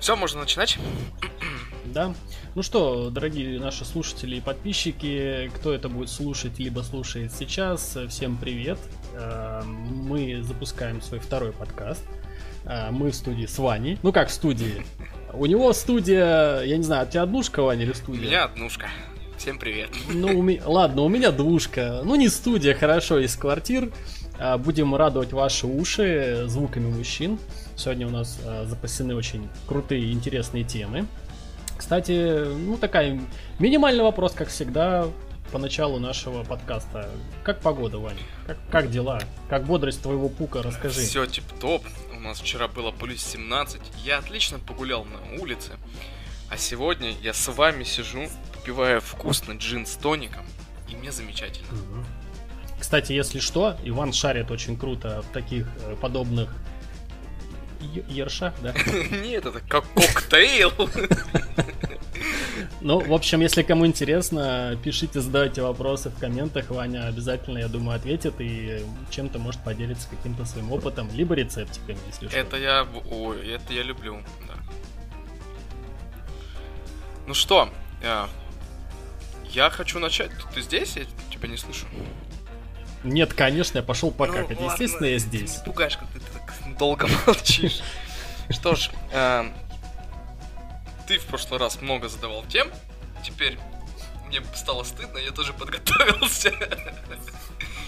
Все, можно начинать. Да. Ну что, дорогие наши слушатели и подписчики, кто это будет слушать, либо слушает сейчас, всем привет. Мы запускаем свой второй подкаст. Мы в студии с Ваней. Ну как в студии? У него студия, я не знаю, у тебя однушка, Ваня, или студия? У меня однушка. Всем привет. Ну, ладно, у меня двушка. Ну, не студия, хорошо, из квартир. Будем радовать ваши уши звуками мужчин. Сегодня у нас запасены очень крутые и интересные темы. Кстати, ну такая минимальный вопрос, как всегда, по началу нашего подкаста. Как погода, Ваня? Как дела? Как бодрость твоего пука? Расскажи. Все тип-топ. У нас вчера было плюс 17. Я отлично погулял на улице. А сегодня я с вами сижу, попиваю вкусный джин с тоником. И мне замечательно. Кстати, если что, Иван шарит очень круто в таких подобных... Ерша, да? Нет, это как коктейл. Ну, в общем, если кому интересно, пишите, задавайте вопросы в комментах. Ваня обязательно, я думаю, ответит и чем-то может поделиться каким-то своим опытом, либо рецептиками, если что. Это я люблю, да. Ну что, я хочу начать. Ты здесь? Я тебя не слышу. Нет, конечно, я пошел покакать. Ну, естественно, я здесь. Ты не пугаешь, как ты так долго молчишь. Что ж, ты в прошлый раз много задавал тем. Теперь мне стало стыдно, я тоже подготовился.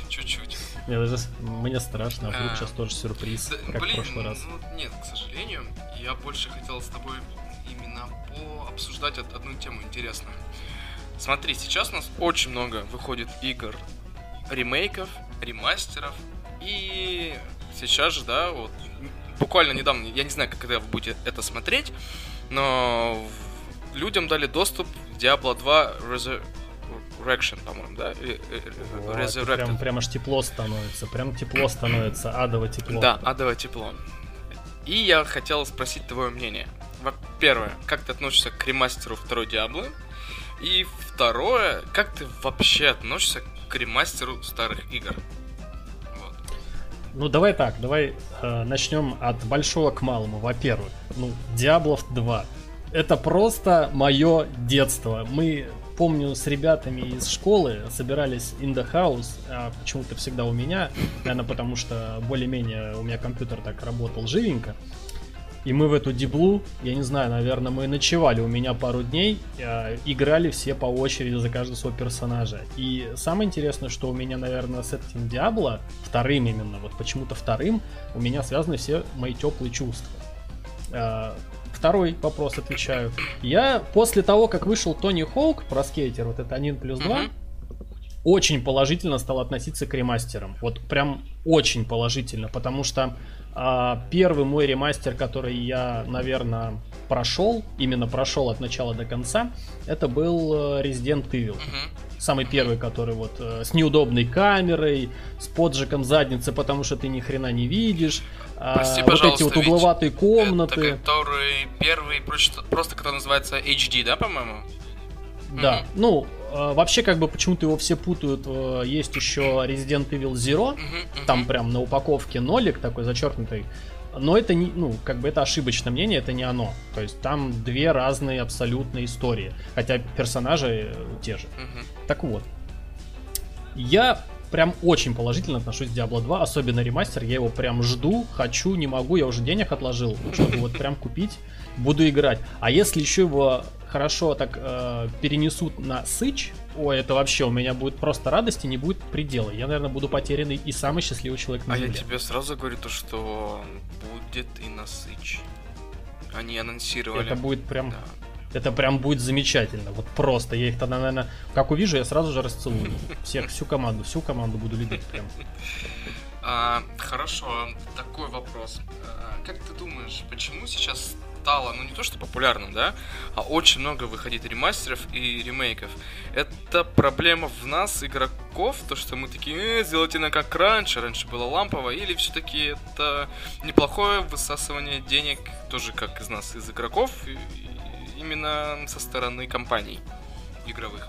Чуть-чуть. Мне страшно, а вдруг сейчас тоже сюрприз, как в прошлый раз. Нет, к сожалению, я больше хотел с тобой именно пообсуждать одну тему интересную. Смотри, сейчас у нас очень много выходит игр, ремейков, ремастеров. И сейчас же, да, вот буквально недавно, я не знаю, когда вы будете это смотреть, но людям дали доступ в Diablo 2 Resurrection, по-моему, да? Resurrection. Прям аж тепло становится, адово тепло. Да, адово тепло. И я хотел спросить твое мнение. Во-первых, как ты относишься к ремастеру второй Диаблы? И второе, как ты вообще относишься к ремастеру старых игр? Вот. Ну давай так, начнем от большого к малому. Во-первых, ну, Diablo 2. Это просто мое детство. Мы, помню, с ребятами из школы собирались in the house, а почему-то всегда у меня, наверное, потому что более-менее у меня компьютер так работал живенько. И мы в эту Диаблу, я не знаю, наверное, мы ночевали у меня пару дней, играли все по очереди за каждого своего персонажа. И самое интересное, что у меня, наверное, с этим Диабло, вторым именно, вот почему-то вторым, у меня связаны все мои теплые чувства. Второй вопрос отвечаю. Я после того, как вышел Тони Хоук про скейтер, вот это 1+2, очень положительно стал относиться к ремастерам. Вот прям очень положительно, потому что... Первый мой ремастер, который я, наверное, прошел от начала до конца, это был Resident Evil. Самый первый, который вот с неудобной камерой, с поджигом задницы, потому что ты ни хрена не видишь. Прости, вот эти вот угловатые комнаты. Это который первый, просто который называется HD, да, по-моему? Да, ну... Вообще, как бы, почему-то его все путают. Есть еще Resident Evil Zero. Там прям на упаковке нолик такой зачеркнутый. Но это не, ну, как бы это ошибочное мнение, это не оно. То есть там две разные абсолютные истории. Хотя персонажи те же. Так вот. Я прям очень положительно отношусь к Diablo 2, особенно ремастер. Я его прям жду, хочу, не могу. Я уже денег отложил, чтобы вот прям купить. Буду играть. А если еще его... хорошо так перенесут на Switch, ой, это вообще у меня будет просто радости, не будет предела. Я, наверное, буду потерянный и самый счастливый человек на земле. А я тебе сразу говорю то, что будет и на Switch. Они анонсировали. Это будет прям... Да. Это прям будет замечательно. Вот просто. Я их тогда, наверное, как увижу, я сразу же расцелую. Всю команду буду любить прям. Хорошо. Такой вопрос. Как ты думаешь, почему сейчас... стало, ну не то что популярным, да, а очень много выходит ремастеров и ремейков. Это проблема в нас, игроков, то что мы такие, сделайте на как раньше было лампово, или все-таки это неплохое высасывание денег, тоже как из нас, из игроков, именно со стороны компаний игровых?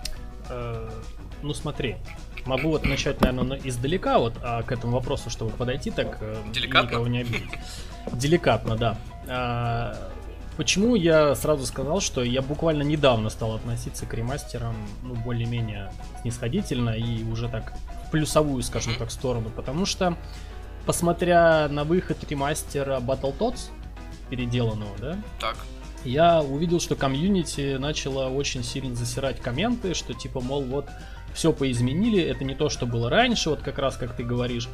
Ну смотри, Могу вот начать, наверное, издалека, вот, а к этому вопросу, чтобы подойти, так никого не обидеть. Деликатно, да. Почему я сразу сказал, что я буквально недавно стал относиться к ремастерам, ну, более-менее снисходительно и уже так в плюсовую, скажем так, сторону, потому что, посмотря на выход ремастера Battletoads, переделанного, да, так, я увидел, что комьюнити начало очень сильно засирать комменты, что типа, мол, вот, все поизменили, это не то, что было раньше, вот как раз, как ты говоришь,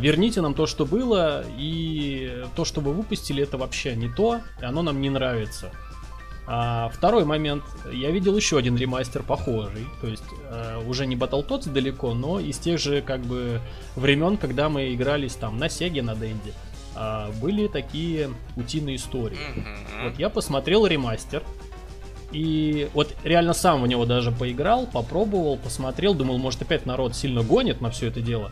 верните нам то, что было, и то, что вы выпустили, это вообще не то, и оно нам не нравится. Второй момент, я видел еще один ремастер похожий, то есть уже не Battletoads далеко, но из тех же, как бы, времен, когда мы игрались там на Сеге, на Денде, были такие утиные истории. Вот я посмотрел ремастер, и вот реально сам в него даже поиграл, попробовал, посмотрел, думал, может, опять народ сильно гонит на все это дело.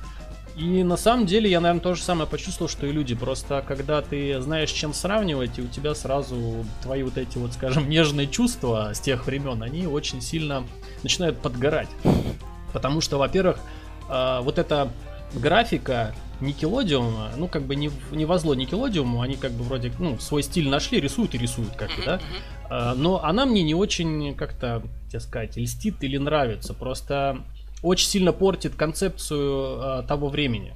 И на самом деле я, наверное, то же самое почувствовал, что и люди. Просто когда ты знаешь, чем сравнивать, и у тебя сразу твои вот эти вот, скажем, нежные чувства с тех времен, они очень сильно начинают подгорать. Потому что, во-первых, вот эта графика Никелодиума, ну, как бы не возло Никелодиуму, они как бы вроде, ну, свой стиль нашли, рисуют и рисуют как-то, да? Но она мне не очень, как-то, тебе сказать, льстит или нравится. Просто очень сильно портит концепцию того времени.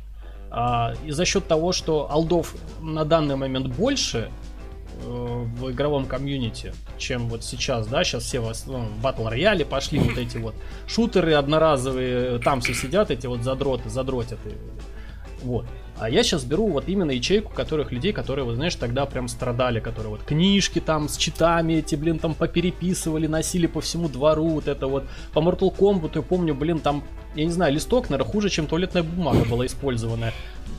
И за счет того, что алдов на данный момент больше в игровом комьюнити, чем вот сейчас, да, сейчас все в основном в батл рояле пошли, вот эти вот шутеры одноразовые, там все сидят, эти вот задроты, задротят. Вот. А я сейчас беру вот именно ячейку которых людей, которые, вот, знаешь, тогда прям страдали, которые вот книжки там с читами эти, блин, там попереписывали, носили по всему двору, вот это вот. По Mortal Kombat, я помню, блин, там, я не знаю, листок, наверное, хуже, чем туалетная бумага была использованная.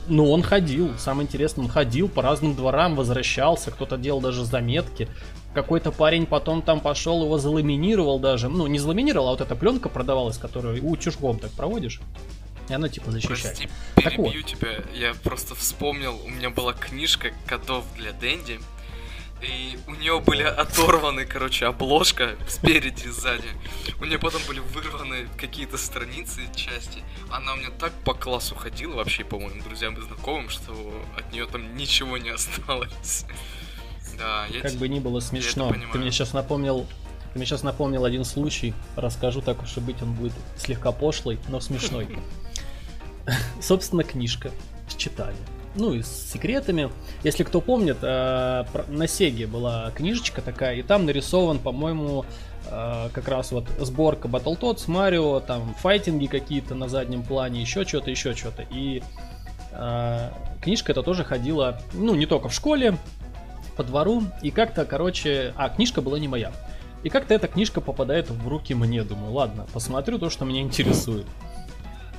Но он ходил, самое интересное, он ходил по разным дворам, возвращался, кто-то делал даже заметки. Какой-то парень потом там пошел, его заламинировал даже, ну, не заламинировал, а вот эта пленка продавалась, которую утюжком так проводишь. И оно типа защищает. Прости, перебью тебя. Я просто вспомнил, у меня была книжка кодов для Дэнди, и у нее были оторваны, короче, обложка спереди и сзади. У нее потом были вырваны какие-то страницы и части. Она у меня так по классу ходила, вообще, по моим друзьям и знакомым, что от нее там ничего не осталось. Да, я как бы ни было смешно. Ты мне сейчас напомнил один случай. Расскажу, так уж и быть, он будет слегка пошлый, но смешной. Собственно, книжка с читами, ну и с секретами. Если кто помнит, на Сеге была книжечка такая, и там нарисован, по-моему, как раз вот сборка Battletoads, Марио, там файтинги какие-то на заднем плане, еще что-то. И книжка эта тоже ходила, ну, не только в школе, по двору, и как-то, короче... книжка была не моя. И как-то эта книжка попадает в руки мне, думаю, ладно, посмотрю то, что меня интересует.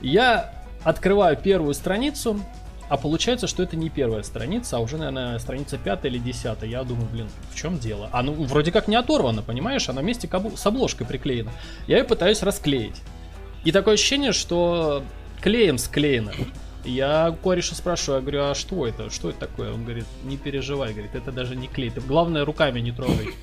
Я... открываю первую страницу, а получается, что это не первая страница, а уже, наверное, страница 5 или 10. Я думаю, блин, в чем дело? А ну, вроде как не оторвана, понимаешь? Она вместе с обложкой приклеена. Я ее пытаюсь расклеить. И такое ощущение, что клеем склеено. Я кореша спрашиваю, я говорю, а что это? Что это такое? Он говорит, не переживай, говорит, это даже не клей. Ты, главное, руками не трогай.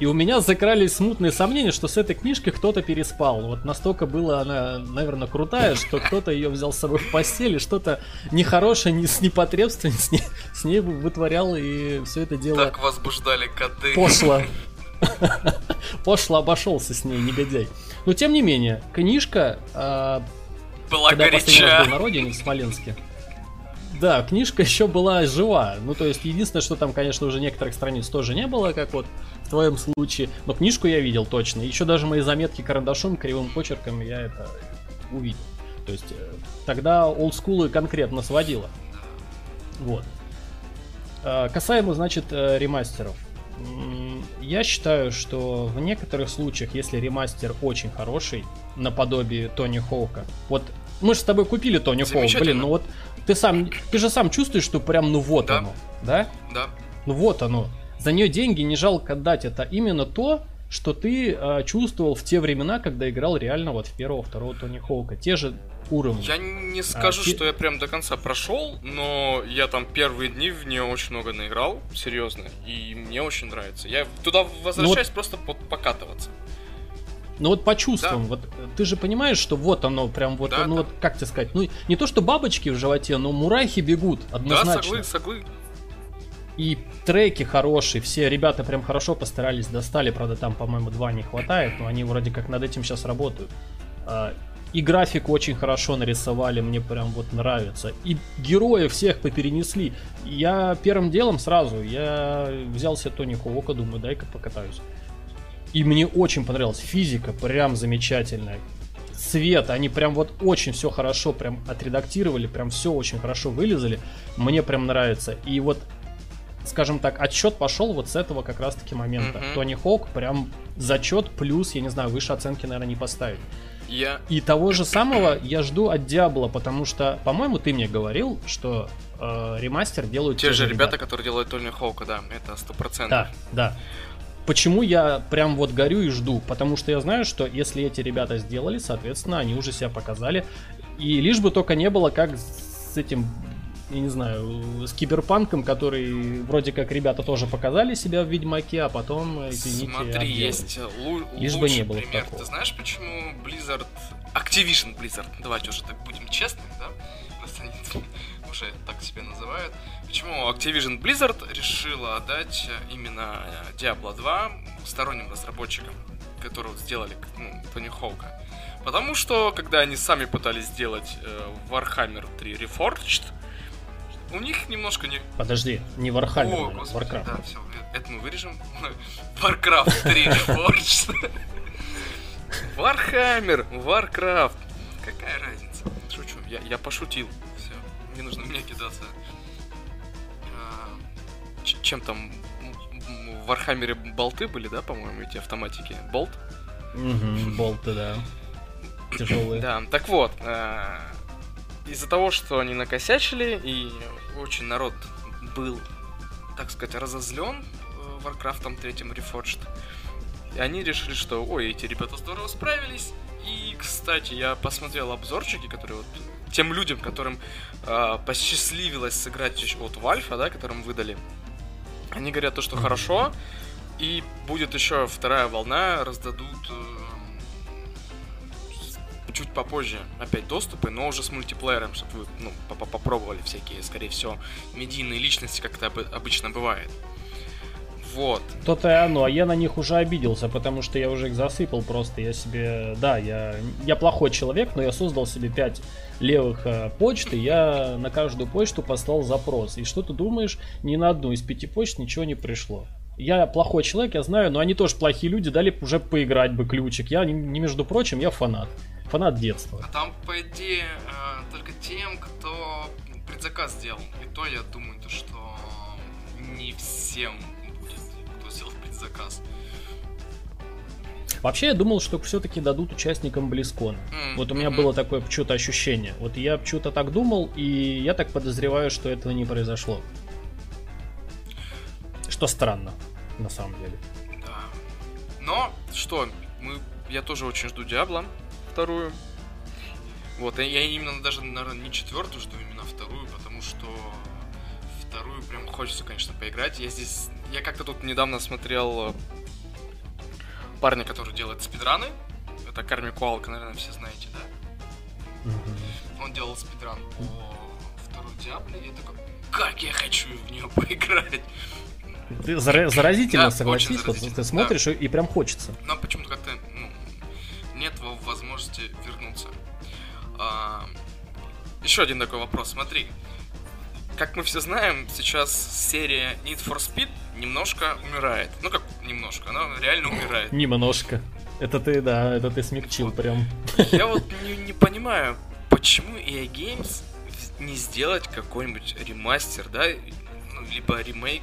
И у меня закрались смутные сомнения, что с этой книжкой кто-то переспал. Вот настолько была она, наверное, крутая, что кто-то ее взял с собой в постель и что-то нехорошее, с непотребством с ней вытворял, и все это дело... Так возбуждали коты. Пошло обошелся с ней, негодяй. Но тем не менее, книжка... была когда горяча. Последний раз был на родине, в Смоленске. Да, книжка еще была жива. Ну, то есть, единственное, что там, конечно, уже некоторых страниц тоже не было, как вот в твоем случае. Но книжку я видел точно. Еще даже мои заметки карандашом, кривым почерком я это увидел. То есть, тогда олдскулы конкретно сводило. Вот. Касаемо, значит, ремастеров. Я считаю, что в некоторых случаях, если ремастер очень хороший, наподобие Тони Хоука. Вот мы же с тобой купили Тони Хоук, блин, ну вот ты же сам чувствуешь, что прям, ну вот да. Оно, да? Да. Ну вот оно. За нее деньги не жалко отдать. Это именно то, что ты чувствовал в те времена, когда играл реально вот в первого-второго Тони Хоука. Те же уровни. Я не скажу, что я прям до конца прошел, но я там первые дни в нее очень много наиграл, серьезно, и мне очень нравится. Я туда возвращаюсь, ну, вот... просто покатываться. Но вот по чувствам, да. Вот ты же понимаешь, что вот оно, прям вот, да, оно, да. Вот, как тебе сказать, ну не то что бабочки в животе, но мурахи бегут однозначно. Да, соглы. И треки хорошие, все ребята прям хорошо постарались, достали, правда там, по-моему, 2 не хватает, но они вроде как над этим сейчас работают. И графику очень хорошо нарисовали, мне прям вот нравится. И героев всех поперенесли. Я первым делом сразу, я взял себе Тони Хаука, думаю, дай-ка покатаюсь. И мне очень понравилась физика, прям замечательная. Цвет, они прям вот очень все хорошо прям отредактировали, прям все очень хорошо вылезали. Мне прям нравится. И вот, скажем так, отсчет пошел вот с этого как раз-таки момента. Тони Хаук прям зачет плюс, я не знаю, выше оценки, наверное, не поставить. И того же самого я жду от Diablo, потому что, по-моему, ты мне говорил, что ремастер делают те же ребята, которые делают Тони Хаука, да, это 100%. Да, да. Почему я прям вот горю и жду? Потому что я знаю, что если эти ребята сделали, соответственно, они уже себя показали. И лишь бы только не было как с этим, я не знаю, с Киберпанком, который вроде как ребята тоже показали себя в Ведьмаке, а потом... Смотри, есть лишь бы не было пример. Такого. Ты знаешь, почему Blizzard... Activision Blizzard, давайте уже так будем честны, да? Просто они уже так себя называют. Почему Activision Blizzard решила отдать именно Diablo 2 сторонним разработчикам, которые сделали, ну, Тони Хаука? Потому что, когда они сами пытались сделать Warhammer 3 Reforged, у них немножко не... Подожди, не Warhammer, о, господи, Warcraft. Да, все, это мы вырежем. Warcraft 3 Reforged. Warhammer, Warcraft. Какая разница? Шучу, я пошутил. Все, не нужно мне кидаться. Чем там? В Warhammer'е болты были, да, по-моему, эти автоматики? Болт? Болты, да. Тяжелые. Да, так вот... Из-за того, что они накосячили, и очень народ был, так сказать, разозлен Warcraft'ом 3 Reforged, и они решили, что, ой, эти ребята здорово справились. И, кстати, я посмотрел обзорчики, которые вот тем людям, которым посчастливилось сыграть вот в Альфа, да, которым выдали, они говорят то, что хорошо, и будет еще вторая волна, раздадут... чуть попозже опять доступы, но уже с мультиплеером, чтобы вы, ну, попробовали всякие, скорее всего, медийные личности, как это обычно бывает. Вот. То-то и оно, а я на них уже обиделся, потому что я уже их засыпал просто, я себе... Да, я плохой человек, но я создал себе 5 левых почт, и я на каждую почту послал запрос. И что ты думаешь, ни на одну из 5 почт ничего не пришло. Я плохой человек, я знаю, но они тоже плохие люди, дали уже поиграть бы ключик. Я, не между прочим, я фанат. Фанат детства. А там, по идее, только тем, кто предзаказ сделал. И то, я думаю, то, что не всем будет, кто сделал предзаказ. Вообще, я думал, что все-таки дадут участникам Близкона. Вот у меня было такое почему-то ощущение. Вот я почему-то так думал, и я так подозреваю, что этого не произошло. Что странно, на самом деле. Да. Но, что, я тоже очень жду Диабло 2. Вот, я именно даже, наверное, не 4-ю жду, именно 2, потому что 2 прям хочется, конечно, поиграть. Я как-то тут недавно смотрел парня, который делает спидраны. Это Карми Куалка, наверное, все знаете, да? Он делал спидран по 2 Диабле, и я такой, как я хочу в нее поиграть! Ты заразительно, да, согласись, заразительно, ты смотришь, да. И прям хочется. Но почему-то как-то нет возможности вернуться. Еще один такой вопрос, смотри. Как мы все знаем, сейчас серия Need for Speed немножко умирает. Ну как немножко, она реально умирает. Немножко. Это ты, да, это ты смягчил вот. Прям. Я вот не понимаю, почему EA Games не сделать какой-нибудь ремастер, да, либо ремейк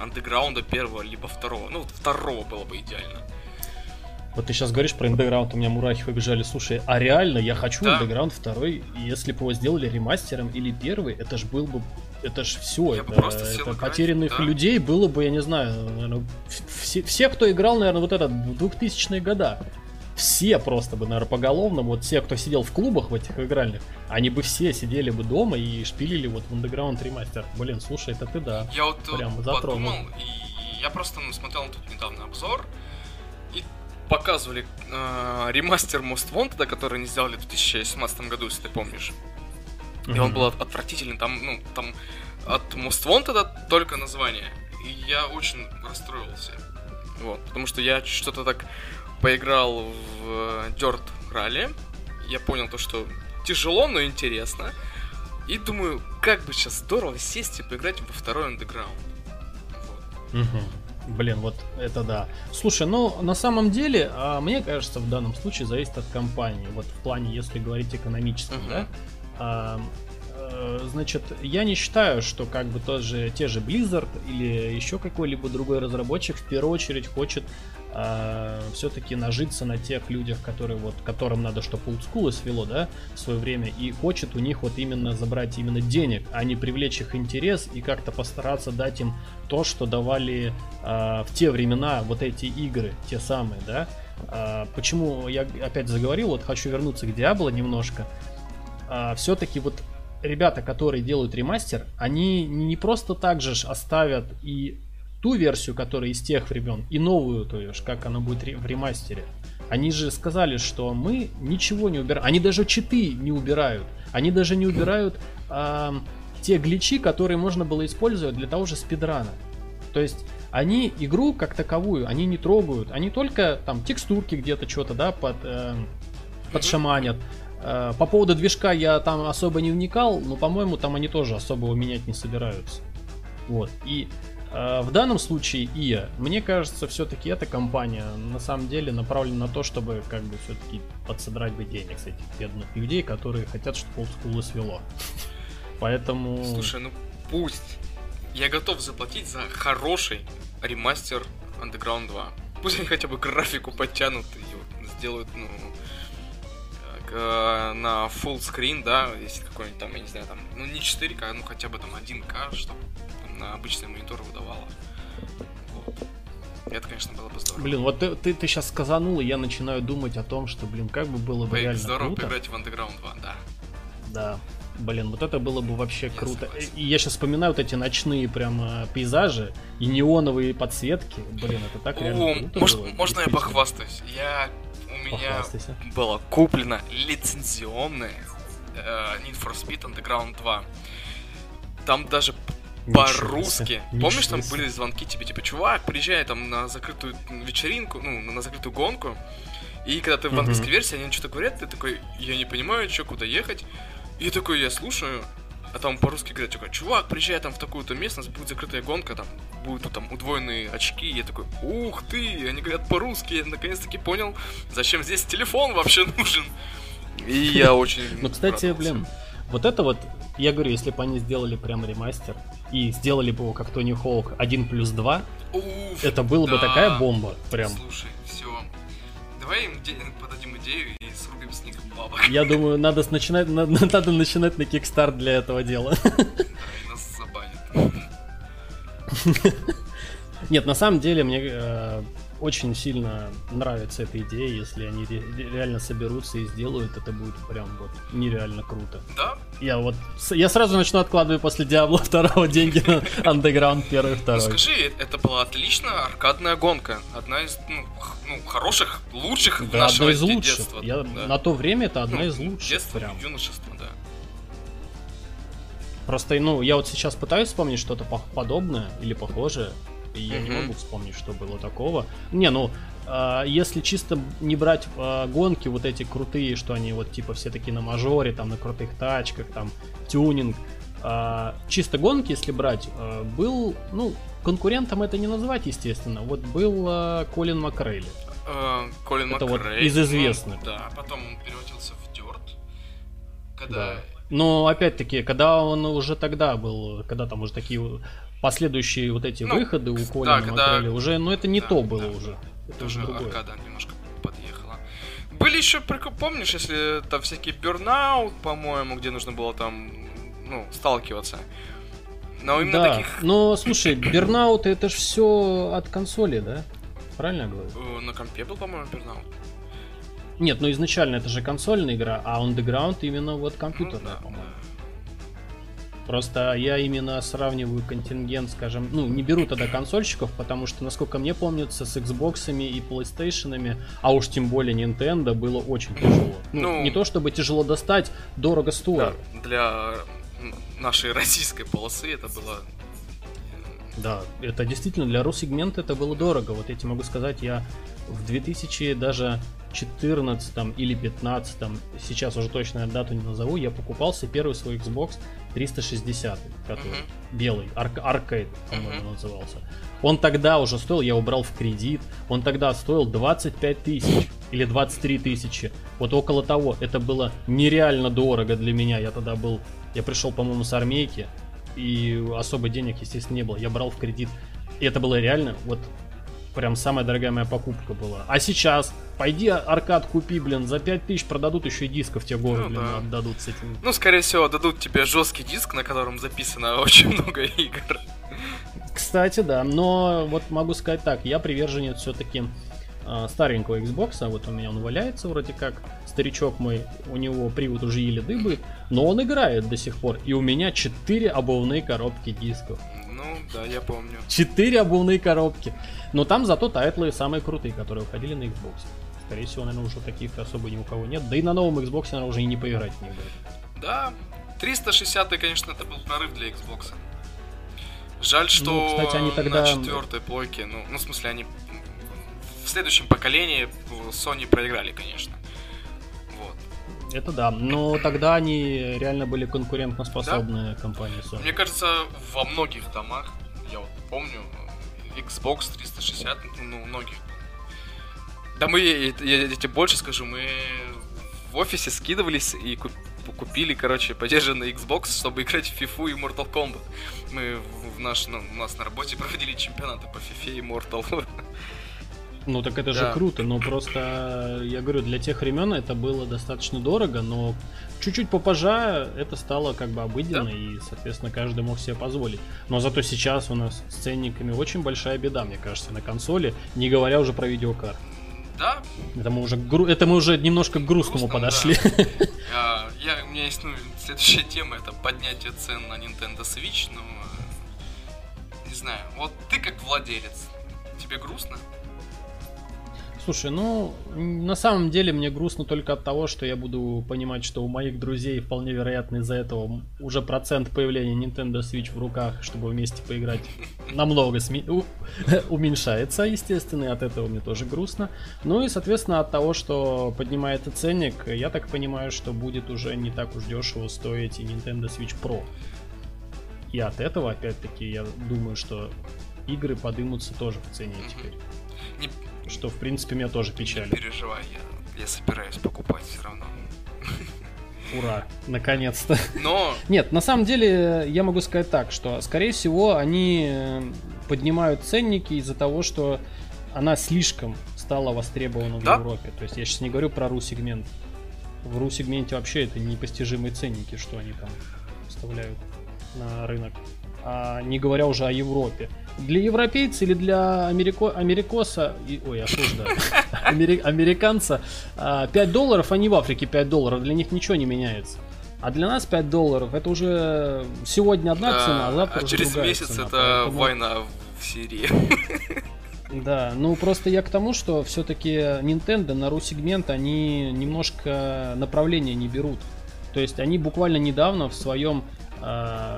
Андеграунда 1, либо 2. Ну, 2 было бы идеально. Вот ты сейчас говоришь про Underground, у меня мурахи побежали. Слушай, а реально я хочу, да. Underground 2, если бы его сделали ремастером или 1, это ж был бы... Это ж все, это потерянных, да. Людей было бы, я не знаю, наверное, все, кто играл, наверное, вот этот в 2000-е года, все просто бы, наверное, поголовно, вот все, кто сидел в клубах в этих игральных, они бы все сидели бы дома и шпилили вот в Underground ремастер. Блин, слушай, это ты, да. Я вот прям подумал, и я просто смотрел тут недавно обзор, показывали ремастер Most Wanted, который они сделали в 2017 году, если ты помнишь. И он был отвратительный. Там от Most Wanted только название. И я очень расстроился. Вот, потому что я что-то так поиграл в Dirt Rally. Я понял то, что тяжело, но интересно. И думаю, как бы сейчас здорово сесть и поиграть во второй Underground. Вот. Блин, вот это да. Слушай, ну на самом деле, мне кажется, в данном случае зависит от компании. Вот в плане, если говорить экономически, да. Значит, я не считаю, что как бы те же Blizzard или еще какой-либо другой разработчик в первую очередь хочет все-таки нажиться на тех людях, которым надо, чтобы олдскулы свело, да, в свое время, и хочет у них вот именно забрать именно денег, а не привлечь их интерес и как-то постараться дать им то, что давали в те времена вот эти игры, те самые, да. Почему я опять заговорил, вот хочу вернуться к Diablo немножко. Все-таки вот ребята, которые делают ремастер, они не просто так же оставят и ту версию, которая из тех времен, и новую, то есть, как она будет в ремастере. Они же сказали, что мы ничего не убираем. Они даже читы не убирают. Они даже не убирают те гличи, которые можно было использовать для того же спидрана. То есть, они игру как таковую, они не трогают. Они только там текстурки где-то что-то, да, подшаманят. По поводу движка я там особо не вникал, но, по-моему, там они тоже особо его менять не собираются. Вот. И в данном случае EA, мне кажется, все-таки эта компания на самом деле направлена на то, чтобы как бы все-таки подсодрать бы денег с этих бедных людей, которые хотят, чтобы олдскулы свело. Поэтому... Слушай, ну пусть. Я готов заплатить за хороший ремастер Underground 2. Пусть они хотя бы графику подтянут и сделают, ну... на full screen, да, если какой-нибудь там, я не знаю, там, ну не 4К, ну хотя бы там 1К, чтобы там, на обычный монитор выдавало. Вот. Это, конечно, было бы здорово. Блин, вот ты сейчас сказанул, и я начинаю думать о том, что, блин, как бы было бы реально здорово круто. Здорово поиграть в Underground 2, да. Да, блин, вот это было бы вообще круто. И я сейчас вспоминаю вот эти ночные прям пейзажи и неоновые подсветки. Блин, это так реально круто было. Можно я похвастаюсь? У меня была куплена лицензионная Need for Speed Underground 2. Там даже по-русски. Помнишь, там были звонки тебе, типа, чувак, приезжай там на закрытую вечеринку, ну, на закрытую гонку. И когда ты в английской версии, они что-то говорят, ты такой, я не понимаю, что, куда ехать. И такой, я слушаю, а там по-русски говорят, чувак, приезжай там в такую-то местность, будет закрытая гонка, там будут там удвоенные очки. Я такой, ух ты, они говорят по-русски, я наконец-таки понял, зачем здесь телефон вообще нужен. И я очень... Ну, кстати, блин, вот это вот, я говорю, если бы они сделали прям ремастер и сделали бы его как Tony Hawk 1+2, это было бы такая бомба, прям. Слушай, все, давай им подадим идею и срубим с них бабок. Я думаю, надо начинать на Kickstart для этого дела. Нас забанят. Нет, на самом деле мне очень сильно нравится эта идея. Если они реально соберутся и сделают, это будет прям вот нереально круто. Да? Я сразу начну откладывать после Diablo 2 деньги на Underground 1 и 2. Ну скажи, это была отличная аркадная гонка. Одна из хороших, лучших в нашего детства. На то время это одна из лучших. Детство, юношество, да. Просто, я вот сейчас пытаюсь вспомнить что-то подобное или похожее. И я не могу вспомнить, что было такого. Если чисто не брать гонки вот эти крутые, что они вот типа все такие на мажоре, там на крутых тачках, там тюнинг, чисто гонки, если брать, был, конкурентом это не назвать, естественно. Вот был Колин Макрей. Колин Макрей. Это вот из известных. Да, потом он переводился в Дёрт. Да. Но опять-таки, когда он уже тогда был, когда там уже такие последующие вот эти выходы у Колина Макрелли уже, это не то было уже. Это уже аркада немножко подъехала. Были еще, помнишь, если там всякие Burnout, по-моему, где нужно было там, сталкиваться. Но именно таких... но слушай, Burnout это же все от консоли, да? Правильно я говорю? На компе был, по-моему, Burnout. Нет, изначально это же консольная игра, а Underground именно вот компьютерная, по-моему. Просто я именно сравниваю контингент, скажем, ну, не беру тогда консольщиков, потому что, насколько мне помнится, с Xbox'ами и PlayStation'ами, а уж тем более Nintendo, было очень тяжело. Ну, не то чтобы тяжело достать, дорого стоит. Да, для нашей российской полосы это было... Да, это действительно для ру-сегмента это было дорого. Вот я тебе могу сказать, я в 2014 или 2015, сейчас уже точно дату не назову, я покупал себе первый свой Xbox 360, который белый, аркейд, по-моему, назывался. Он тогда уже стоил, я убрал в кредит, он тогда стоил 25 тысяч или 23 тысячи. Вот около того, это было нереально дорого для меня. Я тогда был, я пришел, по-моему, с армейки, и особо денег, естественно, не было. Я брал в кредит, и это было реально, вот, прям самая дорогая моя покупка была. А сейчас пойди аркад купи, блин, за 5000 продадут, еще и дисков тебе горы, ну, блин, да, отдадут с этим. Ну, скорее всего, отдадут тебе жесткий диск, на котором записано очень много игр. Кстати, да, но вот могу сказать так, я приверженец все-таки старенького Xbox, вот у меня он валяется вроде как, старичок мой, у него привод уже еле дыбы, но он играет до сих пор, и у меня 4 обувные коробки дисков. Ну, да, я помню. 4 обувные коробки. Но там зато тайтлы самые крутые, которые выходили на Xbox. Скорее всего, наверное, уже таких особо ни у кого нет. Да и на новом Xbox, наверное, уже и не поиграть не будет. Да, 360-й, конечно, это был прорыв для Xbox. Жаль, что ну, кстати, они тогда... на четвертой плойке, ну, в смысле, они в следующем поколении Sony проиграли, конечно. Вот. Это да, но тогда они реально были конкурентоспособные, да? Компании Sony. Мне кажется, во многих домах, я вот помню, Xbox 360, ну, многих. Да мы, я тебе больше скажу, мы в офисе скидывались и купили, короче, подержанный Xbox, чтобы играть в FIFA и Mortal Kombat. Мы у нас на работе проводили чемпионаты по FIFA и Mortal. Ну так это да, же круто, но просто, я говорю, для тех времен это было достаточно дорого, но чуть-чуть попозже это стало как бы обыденно, да, и, соответственно, каждый мог себе позволить. Но зато сейчас у нас с ценниками очень большая беда, мне кажется, на консоли, не говоря уже про видеокарты. Да. Это мы уже немножко к грустному подошли. Да. У меня есть следующая тема, это поднятие цен на Nintendo Switch, но не знаю, вот ты как владелец, тебе грустно? Слушай, ну, на самом деле мне грустно только от того, что я буду понимать, что у моих друзей, вполне вероятно, из-за этого уже процент появления Nintendo Switch в руках, чтобы вместе поиграть, намного уменьшается, естественно, и от этого мне тоже грустно. Ну и, соответственно, от того, что поднимается ценник, я так понимаю, что будет уже не так уж дешево стоить и Nintendo Switch Pro. И от этого, опять-таки, я думаю, что игры подымутся тоже в цене теперь. Что, в принципе, меня тоже печалит. Не переживай, я собираюсь покупать все равно. Ура, наконец-то. Но... Нет, на самом деле, я могу сказать так, что, скорее всего, они поднимают ценники из-за того, что она слишком стала востребована в Европе. То есть я сейчас не говорю про ру-сегмент. В ру-сегменте вообще это непостижимые ценники, что они там вставляют на рынок. Не говоря уже о Европе. Для европейца или для америкоса... Ой, осуждаю. Американца $5, они в Африке $5. Для них ничего не меняется. А для нас $5 это уже сегодня одна цена, а завтра уже другая цена. А через месяц это война в Сирии. Да, ну просто я к тому, что все-таки Nintendo на ру-сегмент они немножко направления не берут. То есть они буквально недавно в своем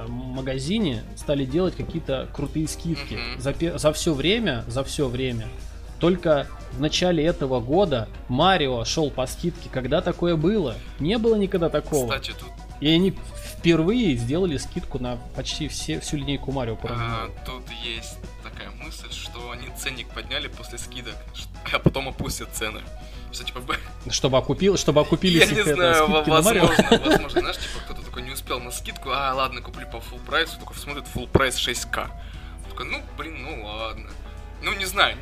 магазине стали делать какие-то крутые скидки. За все время. Только в начале этого года Марио шел по скидке. Когда такое было? Не было никогда такого. Кстати, тут... И они впервые сделали скидку на почти всю линейку Марио. Тут есть такая мысль, что они ценник подняли после скидок, а потом опустят цены. Что, типа, чтобы окупились их скидки на Марио? Я не знаю, возможно, знаешь, типа, кто-то такой не успел на скидку, ладно, куплю по фулл прайсу, только смотрит фулл прайс 6К. Он такой, ладно. Ну, не знаю,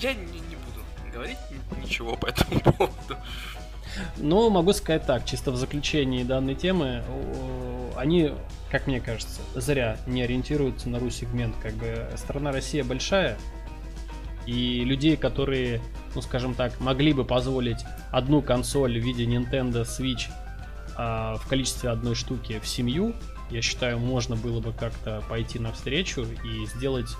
я не буду говорить ничего по этому поводу. Но могу сказать так, чисто в заключении данной темы, они, как мне кажется, зря не ориентируются на ру-сегмент. Как бы страна Россия большая, и людей, которые, ну скажем так, могли бы позволить одну консоль в виде Nintendo Switch в количестве одной штуки в семью, я считаю, можно было бы как-то пойти навстречу и сделать,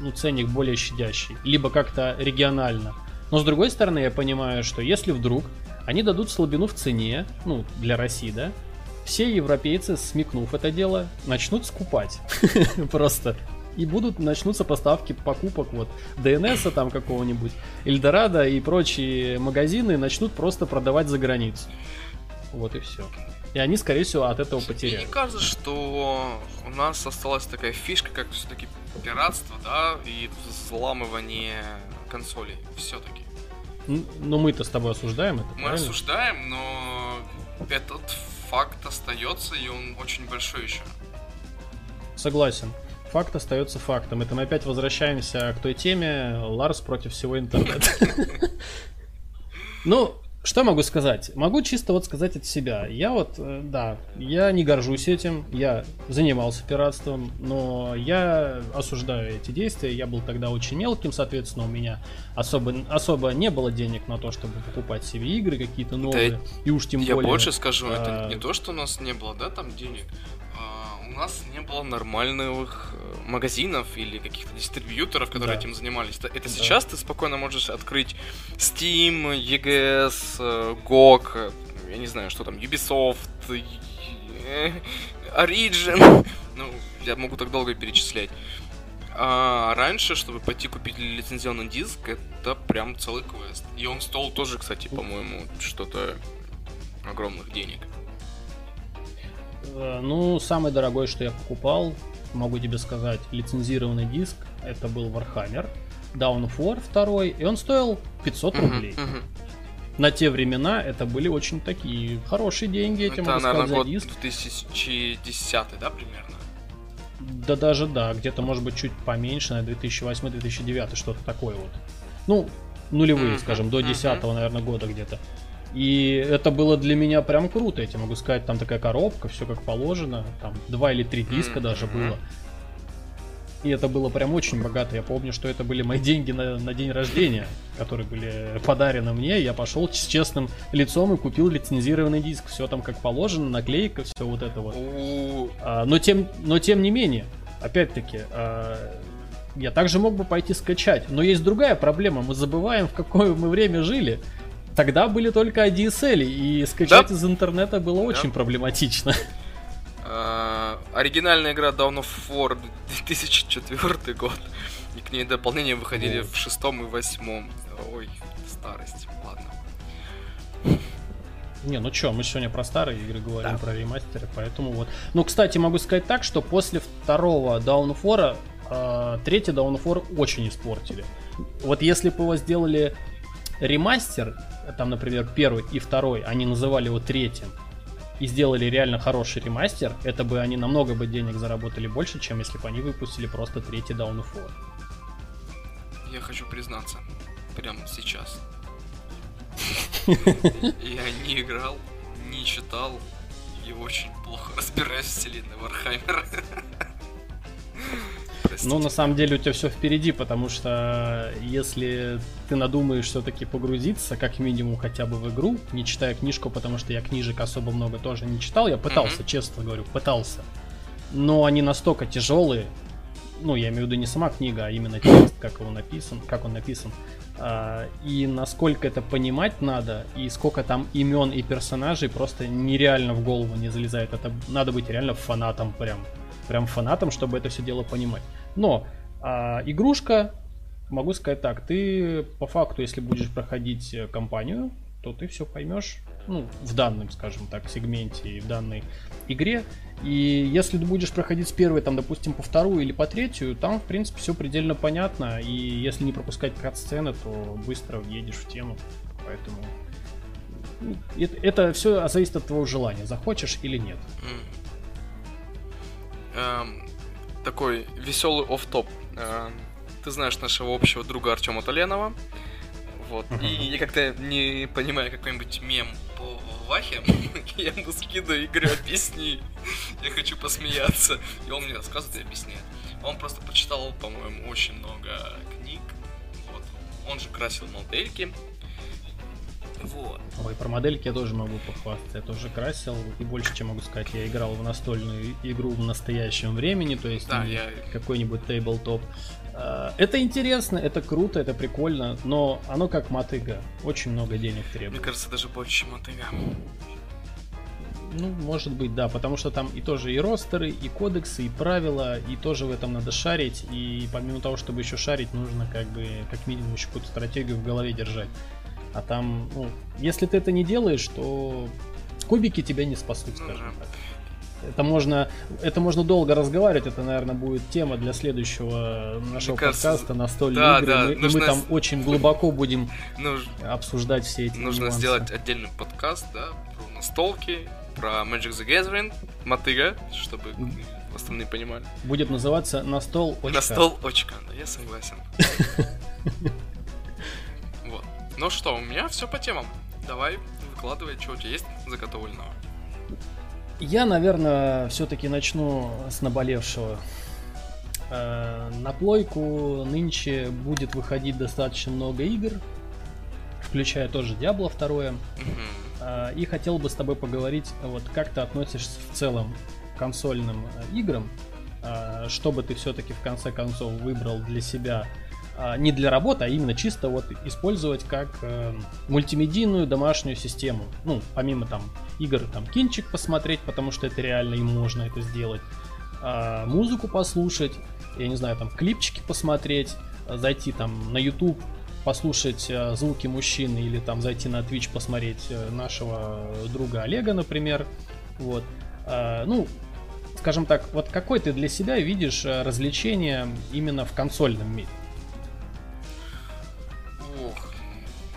ну, ценник более щадящий, либо как-то регионально. Но с другой стороны, я понимаю, что если вдруг они дадут слабину в цене, ну, для России, да, все европейцы, смекнув это дело, начнут скупать просто. И начнутся поставки покупок вот DNS-а там какого-нибудь, Эльдорадо и прочие магазины начнут просто продавать за границу. Вот и все. И они, скорее всего, от этого потеряют. Мне кажется, что у нас осталась такая фишка, как все-таки пиратство, да, и взламывание консолей все-таки. Но мы-то с тобой осуждаем это, правильно? Мы осуждаем, но этот факт остается, и он очень большой еще. Согласен. Факт остается фактом. Это мы опять возвращаемся к той теме Ларс против всего интернета. Ну, что могу сказать? Могу чисто вот сказать от себя. Я вот, да, я не горжусь этим, я занимался пиратством, но я осуждаю эти действия. Я был тогда очень мелким, соответственно, у меня особо не было денег на то, чтобы покупать себе игры какие-то новые. Да, и уж тем более... Я больше скажу, это не то, что у нас не было, да, там денег. У нас не было нормальных магазинов или каких-то дистрибьюторов, которые этим занимались. Это сейчас ты спокойно можешь открыть Steam, EGS, GOG, я не знаю, что там, Ubisoft, Origin. Ну, я могу так долго перечислять. А раньше, чтобы пойти купить лицензионный диск, это прям целый квест. И он стоил тоже, кстати, по-моему, что-то огромных денег. Ну, самый дорогой, что я покупал, могу тебе сказать, лицензированный диск, это был Warhammer Dawn of War 2, и он стоил 500 рублей. На те времена это были очень такие хорошие деньги, этим могу сказать, за диск. Это, наверное, год 2010, да, примерно? Да даже, да, где-то, может быть, чуть поменьше, на 2008-2009, что-то такое вот. Ну, нулевые, скажем, до 10-го, наверное, года где-то. И это было для меня прям круто, я тебе могу сказать, там такая коробка, все как положено, там 2 или 3 диска даже было. И это было прям очень богато, я помню, что это были мои деньги на день рождения, которые были подарены мне, я пошел с честным лицом и купил лицензированный диск, все там как положено, наклейка, все вот это вот. Но тем не менее, опять-таки... я также мог бы пойти скачать, но есть другая проблема, мы забываем, в какое мы время жили. Тогда были только ADSL, и скачать из интернета было очень проблематично. Оригинальная игра Dawn of War 2004 год, и к ней дополнения выходили в 6-м и 8-м. Ой, старость, ладно. Не, ну чё, мы сегодня про старые игры говорим, про ремастеры, поэтому вот. Ну, кстати, могу сказать так, что после 2-го Dawn of War 3-й Dawn of War очень испортили. Вот если бы его сделали... ремастер, там, например, 1 и 2, они называли его 3-м, и сделали реально хороший ремастер, это бы они намного бы денег заработали больше, чем если бы они выпустили просто 3-й Dawn of War. Я хочу признаться, прямо сейчас. Я не играл, не читал и очень плохо разбираюсь в вселенной Вархаммера. Ну, на самом деле, у тебя все впереди, потому что если ты надумаешь все-таки погрузиться, как минимум, хотя бы в игру, не читая книжку, потому что я книжек особо много тоже не читал, я пытался, честно говорю, пытался. Но они настолько тяжелые, ну, я имею в виду не сама книга, а именно текст, как он написан, и насколько это понимать надо, и сколько там имен и персонажей просто нереально в голову не залезает. Это надо быть реально фанатом прям фанатом, чтобы это все дело понимать. Но игрушка, могу сказать так, ты по факту, если будешь проходить кампанию, то ты все поймешь, ну, в данном, скажем так, сегменте и в данной игре. И если ты будешь проходить с 1-й, там, допустим, по 2-ю или по 3-ю, там, в принципе, все предельно понятно. И если не пропускать кат-сцены, то быстро въедешь в тему. Поэтому это все зависит от твоего желания, захочешь или нет. Такой веселый офф-топ. Ты знаешь нашего общего друга Артема Толенова. Вот. И я как-то не понимаю какой-нибудь мем по Вахе. Я ему скидываю и говорю, объясни. Я хочу посмеяться. И он мне рассказывает и объясняет. Он просто прочитал, по-моему, очень много книг. Вот. Он же красил модельки. Вот. Ой, про модельки я тоже могу похвастаться. Я тоже красил. И больше, чем могу сказать, я играл в настольную игру в настоящем времени. То есть да, какой-нибудь тейблтоп. Это интересно, это круто, это прикольно. Но оно как мотыга. Очень много денег требует. Мне кажется, даже больше, чем мотыга. Ну, может быть, да, потому что там и тоже и ростеры, и кодексы, и правила, и тоже в этом надо шарить, и помимо того, чтобы еще шарить, нужно как бы как минимум еще какую-то стратегию в голове держать. А там, ну, если ты это не делаешь, то кубики тебя не спасут, скажем так. Это можно долго разговаривать, это, наверное, будет тема для следующего нашего подкаста «Настольные игры». Да, и мы там очень глубоко будем обсуждать все эти нюансы. Нужно сделать отдельный подкаст, да, про настолки, про Magic the Gathering, мотыга, чтобы остальные понимали. Будет называться «Настол.очка». «Настол.очка», да, я согласен. Вот. Ну что, у меня все по темам. Давай, выкладывай, что у тебя есть заготовленного. Я, наверное, все-таки начну с наболевшего. На плойку нынче будет выходить достаточно много игр, включая тоже Diablo 2. И хотел бы с тобой поговорить, вот как ты относишься в целом к консольным играм, чтобы ты все-таки в конце концов выбрал для себя, не для работы, а именно чисто вот использовать как мультимедийную домашнюю систему. Ну, помимо там игр, там кинчик посмотреть, потому что это реально и можно это сделать, музыку послушать, я не знаю, там клипчики посмотреть, зайти там на YouTube, послушать звуки мужчины или там зайти на Twitch посмотреть нашего друга Олега, например. Вот. Ну, скажем так, вот какой ты для себя видишь развлечение именно в консольном мире? Ох,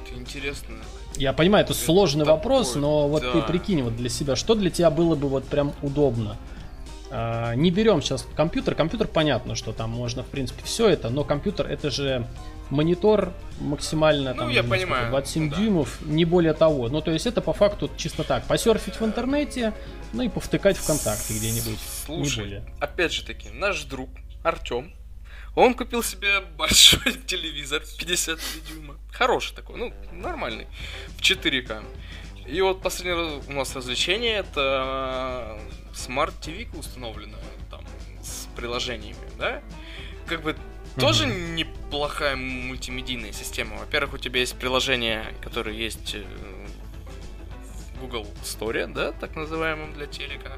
это интересно. Я понимаю, это сложный такой вопрос, но вот да. Ты прикинь вот для себя, что для тебя было бы вот прям удобно. Не берем сейчас компьютер. Компьютер понятно, что там можно в принципе все это, но компьютер это же монитор максимально там, я понимаю, 27 дюймов, не более того. Ну то есть это по факту чисто так, посерфить в интернете, ну и повтыкать ВКонтакте где-нибудь. Слушай, опять же таки, наш друг Артем, он купил себе большой телевизор 53 дюйма, хороший такой, ну нормальный, в 4К. И вот последнее у нас развлечение — это смарт-ТВ установлено там с приложениями, да? Как бы тоже неплохая мультимедийная система. Во-первых, у тебя есть приложения, которые есть в Google Store, да, так называемом, для телека.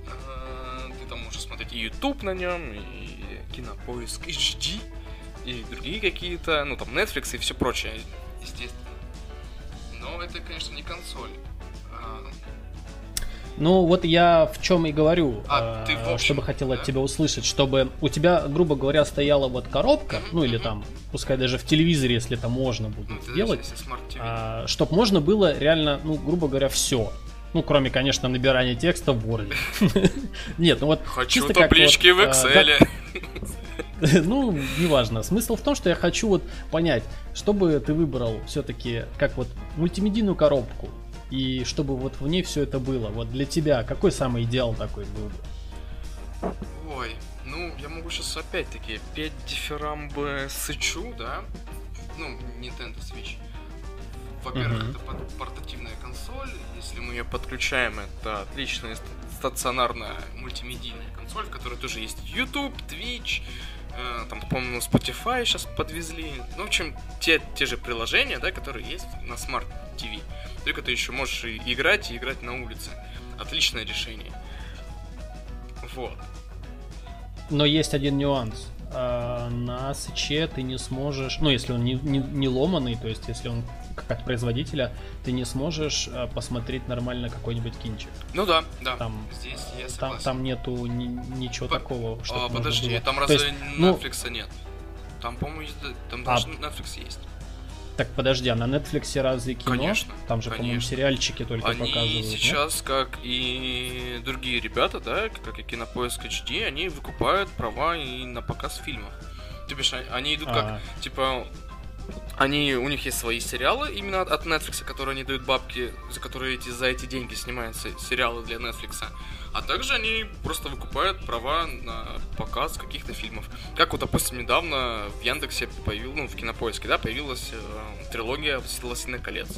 Ты там можешь смотреть и YouTube на нем, и Кинопоиск HD, и другие какие-то, ну там Netflix и все прочее, естественно. Но это, конечно, не консоль. Ну, вот я в чем и говорю, что бы хотел от тебя услышать, чтобы у тебя, грубо говоря, стояла вот коробка, ну или там, пускай даже в телевизоре, если это можно будет сделать, чтобы можно было реально, ну, грубо говоря, все. Ну, кроме, конечно, набирания текста в Word. Нет, ну вот... Хочу таблички в Excel. Ну, неважно. Смысл в том, что я хочу вот понять, чтобы ты выбрал все-таки как вот мультимедийную коробку, и чтобы вот в ней все это было. Вот для тебя какой самый идеал такой был бы? Ой, ну я могу сейчас опять-таки петь дифирамбы Сычу, да? Ну, Nintendo Switch. Во-первых, это портативная консоль. Если мы ее подключаем, это отличная стационарная мультимедийная консоль, в которой тоже есть YouTube, Twitch, там, по-моему, Spotify сейчас подвезли. Ну, в общем, те же приложения, да, которые есть на Smart TV. Только ты еще можешь и играть на улице. Отличное решение. Вот. Но есть один нюанс. На СЧ ты не сможешь, ну, если он не ломаный, то есть если он как от производителя, ты не сможешь посмотреть нормально какой-нибудь кинчик. Ну да, да. Там, здесь я согласен. Там нету ничего такого, что подожди, там разве есть, Netflixа нет? Там, по-моему, там даже Netflix есть. Так, подожди, а на Netflix разве кино? Конечно. Там же, по-моему, сериальчики только они показывают. Они сейчас, нет? Как и другие ребята, да, как и Кинопоиск HD, они выкупают права и на показ фильмов. То бишь, они идут как, типа, У них есть свои сериалы именно от Netflix, которые они дают бабки, за которые за эти деньги снимаются сериалы для Netflix. А также они просто выкупают права на показ каких-то фильмов. Как вот, допустим, недавно в Яндексе в Кинопоиске, да, появилась трилогия «Властелин колец».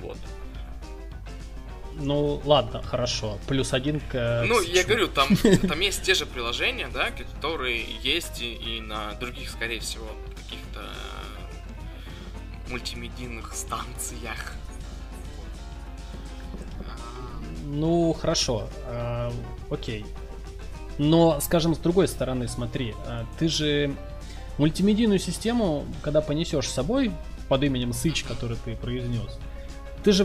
Вот. Ну, ладно, хорошо. Плюс один к... Ну, я говорю, там есть те же приложения, да, которые есть и на других, скорее всего, каких-то... мультимедийных станциях. Ну, хорошо. Окей. Но, скажем, с другой стороны, смотри, ты же мультимедийную систему, когда понесешь с собой под именем Сыч, который ты произнес, ты же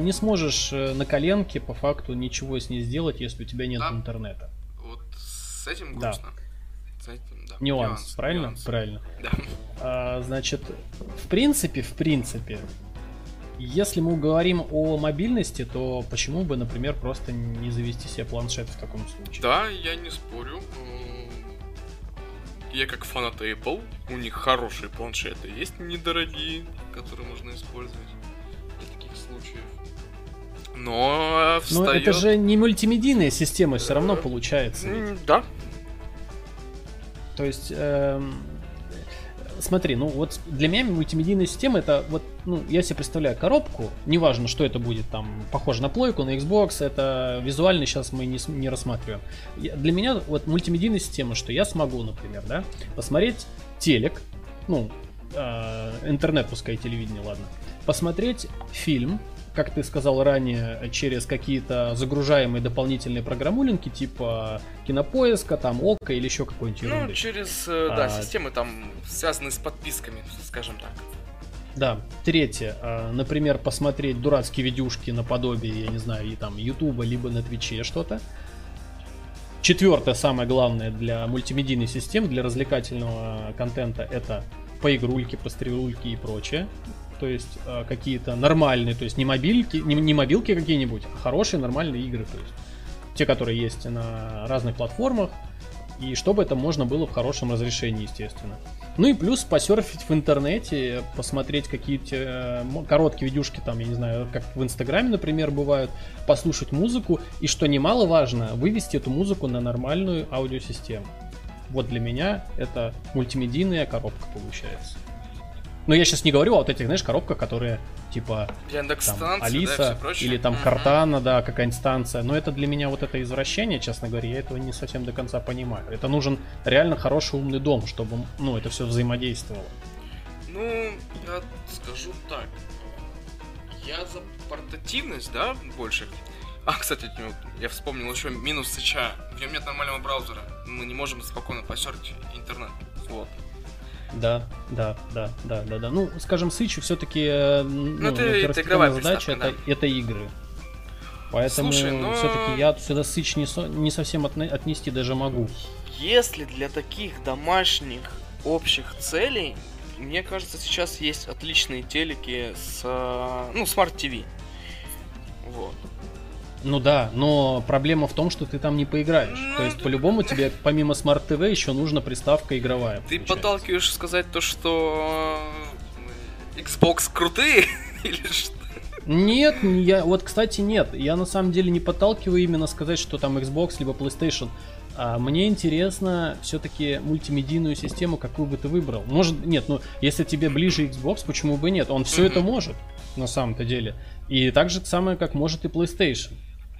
не сможешь на коленке по факту ничего с ней сделать, если у тебя нет интернета. Вот с этим грустно. Да. Нюанс, правильно? Нюанс. Правильно. Да. Значит, в принципе, если мы говорим о мобильности, то почему бы, например, просто не завести себе планшет в таком случае? Да, я не спорю. Я как фанат Apple, у них хорошие планшеты есть, недорогие, которые можно использовать для таких случаев. Но встает... Но это же не мультимедийная система, все равно получается. Ведь. Да. То есть, смотри, ну вот для меня мультимедийная система это вот, ну, я себе представляю коробку, неважно, что это будет, там, похоже на плойку, на Xbox, это визуально сейчас мы не рассматриваем. Для меня вот мультимедийная система, что я смогу, например, да, посмотреть телек, ну, интернет, пускай телевидение, ладно, посмотреть фильм, как ты сказал ранее, через какие-то загружаемые дополнительные программулинки, типа Кинопоиска, там, ОККО или еще какой-нибудь ерунды. Ну, через, системы, там, связанные с подписками, скажем так. Да. Третье. Например, посмотреть дурацкие видюшки наподобие, я не знаю, и там, Ютуба, либо на Твиче что-то. Четвертое, самое главное для мультимедийной системы, для развлекательного контента, это поигрульки, пострелульки и прочее. То есть какие-то нормальные, то есть не мобилки какие-нибудь, а хорошие нормальные игры, то есть те, которые есть на разных платформах, и чтобы это можно было в хорошем разрешении, естественно. Ну и плюс посерфить в интернете, посмотреть какие-то короткие видюшки, там, я не знаю, как в Инстаграме, например, бывают, послушать музыку, и что немаловажно, вывести эту музыку на нормальную аудиосистему. Вот для меня это мультимедийная коробка получается. Но я сейчас не говорю о вот этих, знаешь, коробках, которые типа там, Алиса, да, или там Картана, да, какая-нибудь станция. Но это для меня вот это извращение, честно говоря, я этого не совсем до конца понимаю. Это нужен реально хороший умный дом, чтобы, ну, это все взаимодействовало. Ну, я скажу так. Я за портативность, да, больше. А, кстати, я вспомнил еще минус Сыча. В нем нет нормального браузера. Мы не можем спокойно посерчить интернет. Вот. Да. Ну, скажем, Switch все-таки первостепенная задача это игры. Поэтому все-таки я сюда Switch не совсем отнести даже могу. Если для таких домашних общих целей, мне кажется, сейчас есть отличные телеки с Smart TV. Вот. Ну да, но проблема в том, что ты там не поиграешь. То есть, по-любому, тебе помимо Smart TV еще нужна приставка игровая. Ты подталкиваешь сказать то, что Xbox крутые или что? Нет, нет. Я на самом деле не подталкиваю именно сказать, что там Xbox либо PlayStation. Мне интересно все-таки мультимедийную систему, какую бы ты выбрал. Если тебе ближе Xbox, почему бы нет? Он все это может, на самом-то деле. И так же самое, как может и PlayStation.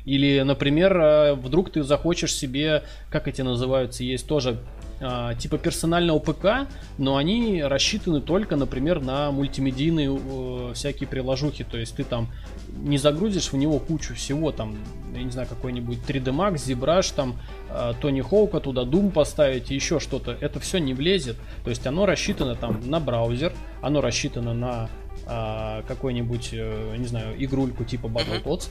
Или, например, вдруг ты захочешь себе, как эти называются, есть тоже типа персонального ПК, но они рассчитаны только, например, на мультимедийные всякие приложухи. То есть ты там не загрузишь в него кучу всего, там, я не знаю, какой-нибудь 3D Max, ZBrush, там, Tony Hawk, туда Doom поставить и еще что-то. Это все не влезет. То есть оно рассчитано там на браузер, оно рассчитано на какой-нибудь, не знаю, игрульку типа Battletoads.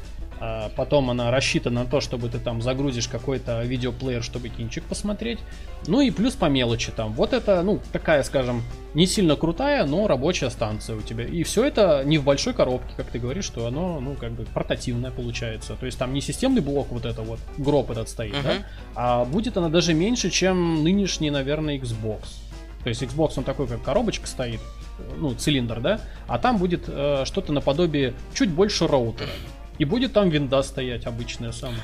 Потом она рассчитана на то, чтобы ты там загрузишь какой-то видеоплеер, чтобы кинчик посмотреть. Ну и плюс по мелочи там. Вот это, такая, скажем, не сильно крутая, но рабочая станция у тебя. И все это не в большой коробке, как ты говоришь, что оно, портативное получается. То есть там не системный блок гроб этот стоит, да? А будет она даже меньше, чем нынешний, наверное, Xbox. То есть Xbox, он такой, как коробочка стоит, ну, цилиндр, да, а там будет что-то наподобие чуть больше роутера. И будет там винда стоять обычная самая.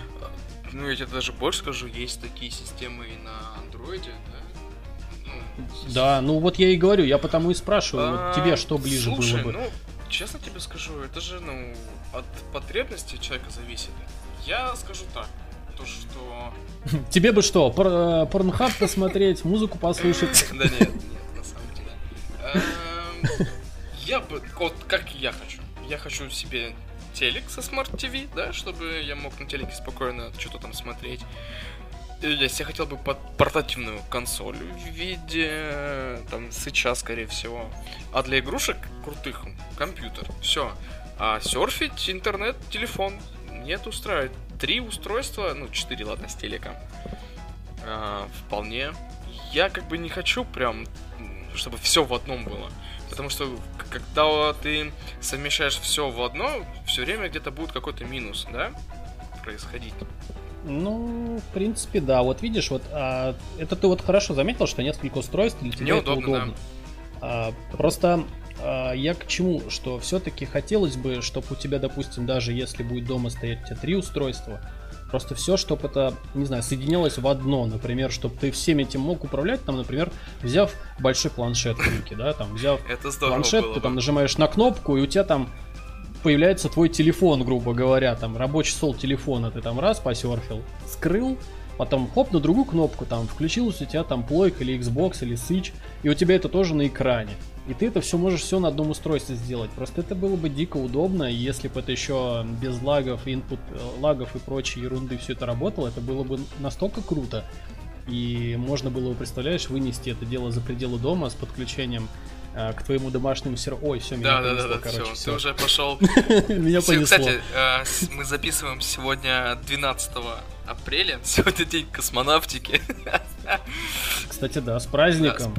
Ну, я тебе даже больше скажу, есть такие системы и на Андроиде, да? Ну, да, ну вот я и говорю, я потому и спрашиваю, вот тебе что ближе было бы? Ну, честно тебе скажу, это же, ну, от потребностей человека зависит. Я скажу так. Что... Тебе бы что, порнхаб посмотреть, музыку послушать? Да нет, на самом деле. Я бы, вот как я хочу. Я хочу себе телек со Smart TV, да, чтобы я мог на телеке спокойно что-то там смотреть. Я себе хотел бы портативную консоль в виде, там, сыча, скорее всего. А для игрушек крутых компьютер, все. А серфить, интернет, телефон. Нет, устраивает. 3 устройства, ну 4, ладно, с телеком. Вполне. Я как бы не хочу прям, чтобы все в одном было. Потому что когда ты совмещаешь все в одно, все время где-то будет какой-то минус, да, происходить. Ну, в принципе, да. Вот видишь, вот это ты вот хорошо заметил, что несколько устройств для тебя неудобно, это удобно. Да. Просто... Я к чему? Что все-таки хотелось бы, чтобы у тебя, допустим, даже если будет дома стоять у тебя 3 устройства, просто все, чтобы это, не знаю, соединялось в одно, например, чтобы ты всем этим мог управлять, там, например, взяв большой планшет в руки, да, там, взяв планшет, ты там нажимаешь на кнопку, и у тебя там появляется твой телефон, грубо говоря, там, рабочий стол телефона, ты там раз посерфил, скрыл, потом хоп, на другую кнопку, там, включилась у тебя там плойка или Xbox или Switch, и у тебя это тоже на экране. И ты это все можешь все на одном устройстве сделать. Просто это было бы дико удобно, если бы это еще без лагов, инпут лагов и прочей ерунды все это работало, это было бы настолько круто. И можно было, представляешь, вынести это дело за пределы дома с подключением к твоему домашнему серверу. Ой, все, меня понесло, короче. Все, ты уже пошел. Меня понесло. Кстати, мы записываем сегодня 12 апреля. Сегодня день космонавтики. Кстати, да, с праздником.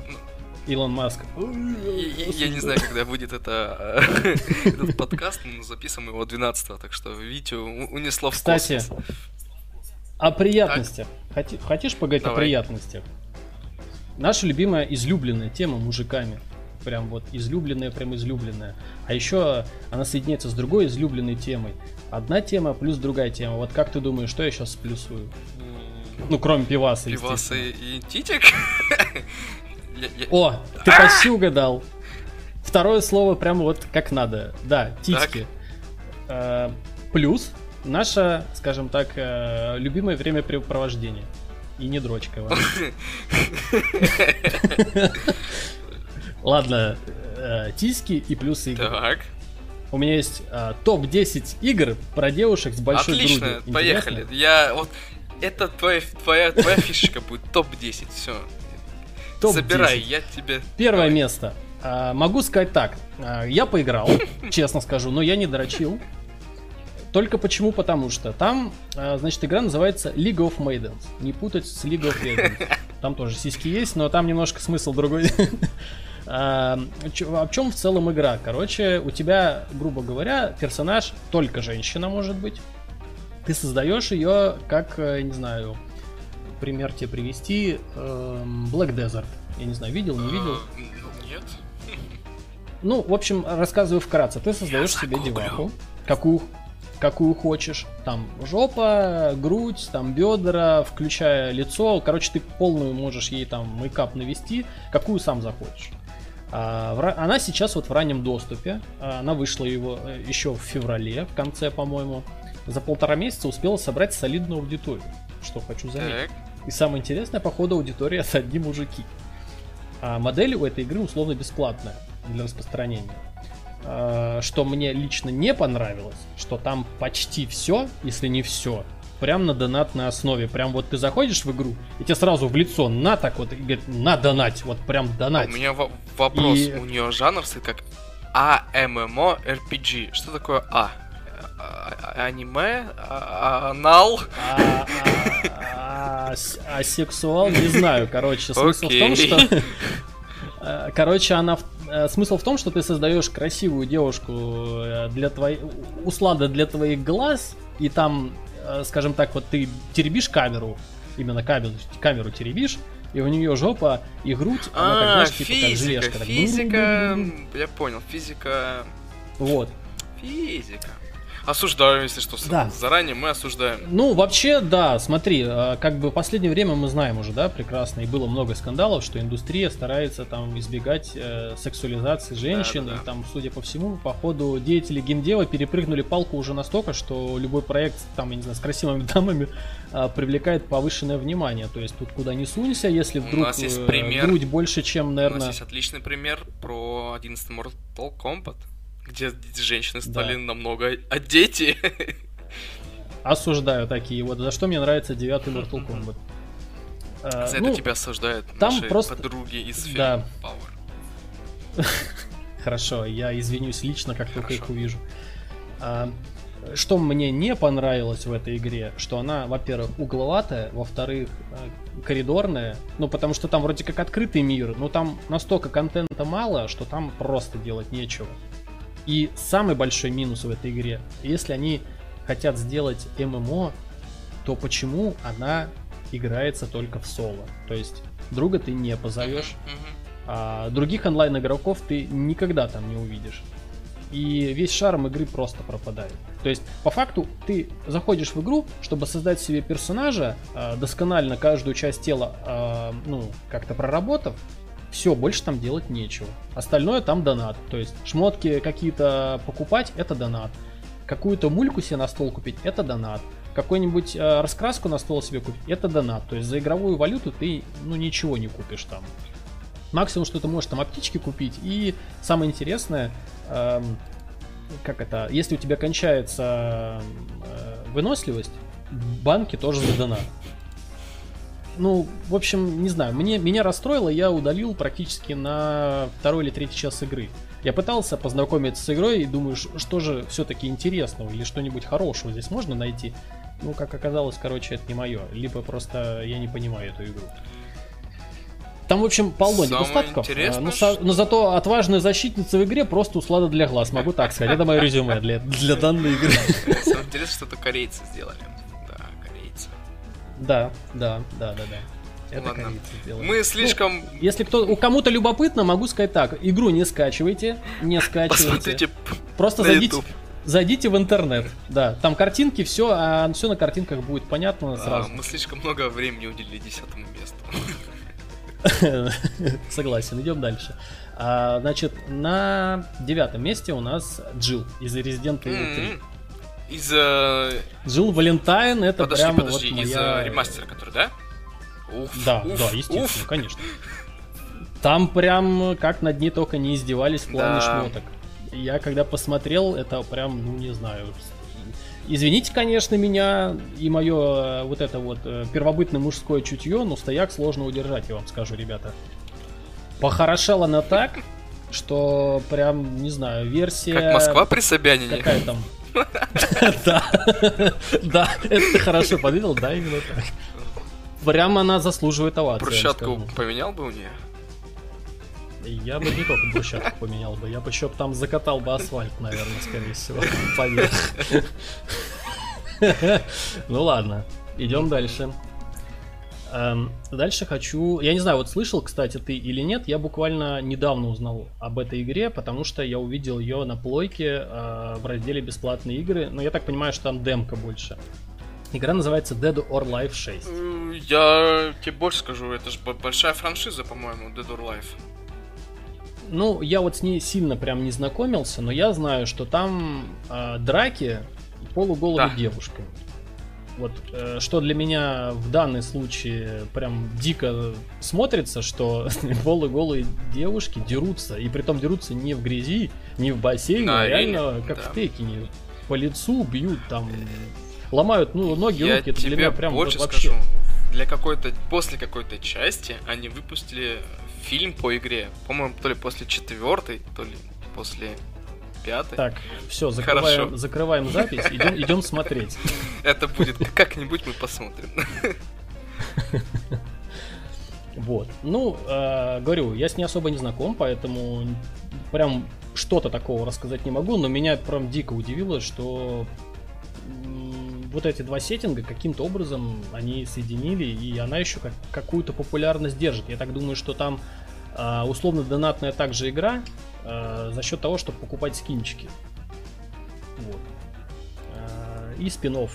Илон Маск. Я не знаю, когда будет этот подкаст, но записываем его 12-го, так что видите, унесло в космос. Кстати, о приятностях. Хочешь поговорить о приятностях? Наша любимая излюбленная тема мужиками. Прям вот излюбленная, прям излюбленная. А еще она соединяется с другой излюбленной темой. Одна тема плюс другая тема. Вот как ты думаешь, что я сейчас сплюсую? Ну, кроме пиваса, естественно. Пиваса и титик? О, ты почти угадал. Второе слово прям вот как надо. Да, титьки. Плюс наше, скажем так, любимое времяпрепровождение. И не дрочка. Ладно, титьки и плюс игры. Так. У меня есть топ-10 игр про девушек с большой грудью. Отлично, поехали. Это твоя фишечка будет. Топ-10, все. Топ-10. Собирай, я тебе... Первое место. Могу сказать так. Я поиграл, честно скажу, но я не дрочил. Только почему? Потому что там, значит, игра называется League of Maidens. Не путать с League of Legends. Там тоже сиськи есть, но там немножко смысл другой. О чем в целом игра? Короче, у тебя, грубо говоря, персонаж только женщина может быть. Ты создаешь ее как, не знаю... Пример тебе привести. Black Desert. Я не знаю, видел, не видел? Нет. Ну, в общем, рассказываю вкратце. Ты создаешь себе деваху, какую хочешь. Там жопа, грудь, там бедра, включая лицо. Короче, ты полную можешь ей там мейкап навести, какую сам захочешь. Она сейчас вот в раннем доступе. Она вышла его еще в феврале, в конце, по-моему. За 1,5 месяца успела собрать солидную аудиторию, что хочу заметить. И самое интересное, походу, аудитория — это одни мужики. А модель у этой игры условно бесплатная для распространения. Что мне лично не понравилось, что там почти все, если не все, прям на донатной основе. Прям вот ты заходишь в игру, и тебе сразу в лицо на так вот, и говорит, на донать, вот прям донать. У меня вопрос, у нее жанр как AMMORPG. Что такое А? Аниме? Анал? Асексуал? Не знаю, короче. Смысл в том, что... Короче, смысл в том, что ты создаешь красивую девушку для твоей... Услада для твоих глаз, и там, скажем так, вот ты теребишь камеру, именно камеру теребишь, и у нее жопа и грудь, она как, знаешь, типа как желешка. Физика, я понял, физика. Вот. Физика. Осуждаем, если что, да. Заранее мы осуждаем. Ну, вообще, да, смотри, как бы в последнее время мы знаем уже, да, прекрасно, и было много скандалов, что индустрия старается там избегать сексуализации женщин, да. И там, судя по всему, по ходу деятели геймдева перепрыгнули палку уже настолько, что любой проект, там, я не знаю, с красивыми дамами привлекает повышенное внимание. То есть тут куда ни сунься, если вдруг грудь больше, чем, наверное... У нас есть отличный пример про 11 Mortal Kombat. Где женщины стали намного одетее. Осуждаю такие. Вот за что мне нравится 9-й Mortal Kombat. За это тебя осуждают наши подруги из Film Power. Хорошо, я извинюсь лично, как только их увижу. Что мне не понравилось в этой игре, что она, во-первых, угловатая, во-вторых, коридорная, ну, потому что там вроде как открытый мир, но там настолько контента мало, что там просто делать нечего. И самый большой минус в этой игре, если они хотят сделать ММО, то почему она играется только в соло? То есть друга ты не позовешь, а других онлайн-игроков ты никогда там не увидишь. И весь шарм игры просто пропадает. То есть, по факту, ты заходишь в игру, чтобы создать себе персонажа, досконально каждую часть тела, ну, как-то проработав. Все, больше там делать нечего. Остальное там донат. То есть шмотки какие-то покупать — это донат. Какую-то мульку себе на стол купить — это донат. Какую-нибудь раскраску на стол себе купить — это донат. То есть за игровую валюту ты, ну, ничего не купишь там. Максимум, что ты можешь там аптечки купить. И самое интересное, как это, если у тебя кончается выносливость, банки тоже за донат. Ну, в общем, не знаю, меня расстроило, я удалил практически на второй или третий час игры. Я пытался познакомиться с игрой и думаю, что же все-таки интересного или что-нибудь хорошего здесь можно найти. Ну, как оказалось, короче, это не мое. Либо просто я не понимаю эту игру. Там, в общем, полно недостатков, но зато отважная защитница в игре просто услада для глаз, могу так сказать. Это мое резюме для данной игры. Самое интересное, что-то корейцы сделали. Да. Это корейцы делают. Мы слишком... Ну, если кому-то любопытно, могу сказать так. Игру не скачивайте. Посмотрите просто на YouTube. Зайдите в интернет. Да, там картинки, все, а все на картинках будет понятно сразу. Мы слишком много времени уделили 10-му месту. Согласен, идем дальше. Значит, на 9-м месте у нас Джилл из Resident Evil 3. Джилл Валентайн, это прям вот моя... Подожди, из ремастера, который, да? Да, естественно, конечно. Там прям как на дни только не издевались в плане шмоток. Я когда посмотрел, это прям, ну не знаю... Извините, конечно, меня и мое вот это вот первобытное мужское чутье, но стояк сложно удержать, я вам скажу, ребята. Похорошела она так, что прям, не знаю, версия... Как Москва при Собянине. Какая там... Да, это ты хорошо подвидел, да, именно так. Прям она заслуживает овации. Брусчатку поменял бы у нее? Я бы не только брусчатку поменял бы, я бы еще там закатал бы асфальт, наверное, скорее всего, поверх. Ну ладно, идем дальше. Дальше хочу... Я не знаю, вот слышал, кстати, ты или нет, я буквально недавно узнал об этой игре, потому что я увидел ее на плойке в разделе «Бесплатные игры», но я так понимаю, что там демка больше. Игра называется Dead or Alive 6. Я тебе больше скажу, это же большая франшиза, по-моему, Dead or Alive. Ну, я вот с ней сильно прям не знакомился, но я знаю, что там драки полуголыми девушками. Вот, что для меня в данном случае прям дико смотрится, что голые девушки дерутся, и притом дерутся не в грязи, не в бассейне, а реально как в Текине. По лицу бьют, там ломают, ну, ноги, руки. Это для меня прям вообще... скажу, после какой-то части они выпустили фильм по игре. По-моему, то ли после 4, то ли после... 5. Так, все, закрываем запись, идем смотреть. Это будет как-нибудь, мы посмотрим. Вот, ну, говорю, я с ней особо не знаком, поэтому прям что-то такого рассказать не могу, но меня прям дико удивило, что вот эти два сеттинга каким-то образом они соединили, и она еще какую-то популярность держит. Я так думаю, что там условно донатная также игра за счет того, чтобы покупать скинчики. Вот. И спин-офф.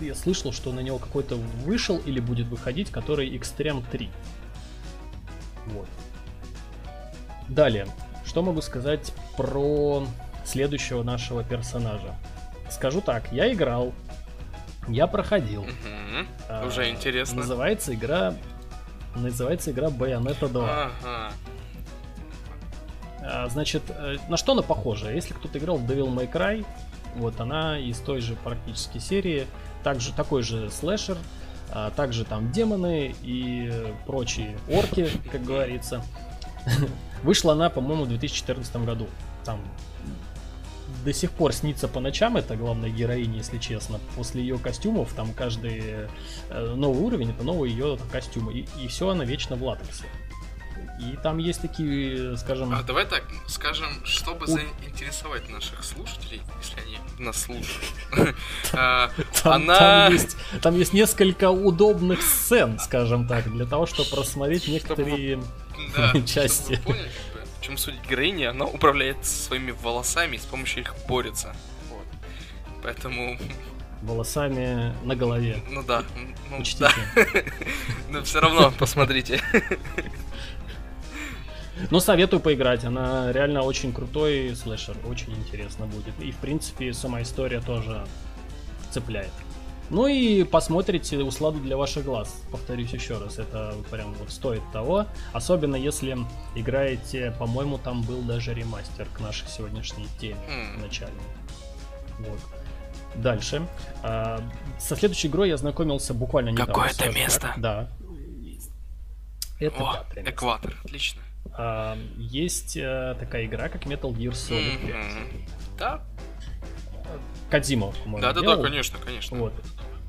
Я слышал, что на него какой-то вышел или будет выходить, который Extreme 3. Вот. Далее. Что могу сказать про следующего нашего персонажа? Скажу так, я играл, я проходил. Уже интересно. Называется игра Bayonetta 2. Ага. Значит, на что она похожа? Если кто-то играл в Devil May Cry, вот она из той же практически серии, также такой же слэшер, также там демоны и прочие орки, как говорится. Вышла она, по-моему, в 2014 году. Там до сих пор снится по ночам эта главная героиня, если честно. После ее костюмов, там каждый новый уровень, это новые ее костюмы. И все она вечно в латексе. И там есть такие, скажем... А давай так, скажем, чтобы заинтересовать наших слушателей, если они нас слушают. Там есть несколько удобных сцен, скажем так, для того, чтобы рассмотреть некоторые части. Чтобы вы поняли, в чем суть героини, она управляет своими волосами и с помощью их борется. Поэтому... Волосами на голове. Ну да. Учтите. Но все равно, посмотрите. Но советую поиграть, она реально очень крутой слэшер, очень интересно будет. И в принципе сама история тоже цепляет. Ну и посмотрите усладу для ваших глаз, повторюсь еще раз, это прям вот стоит того. Особенно если играете, по-моему, там был даже ремастер к нашей сегодняшней теме начальной. Вот. Дальше. Со следующей игрой я знакомился буквально недавно. Какое-то место. Да. Это экватор, отлично. Есть такая игра, как Metal Gear Solid 5. Да. Кодзима, по-моему. Да, конечно, конечно. Вот.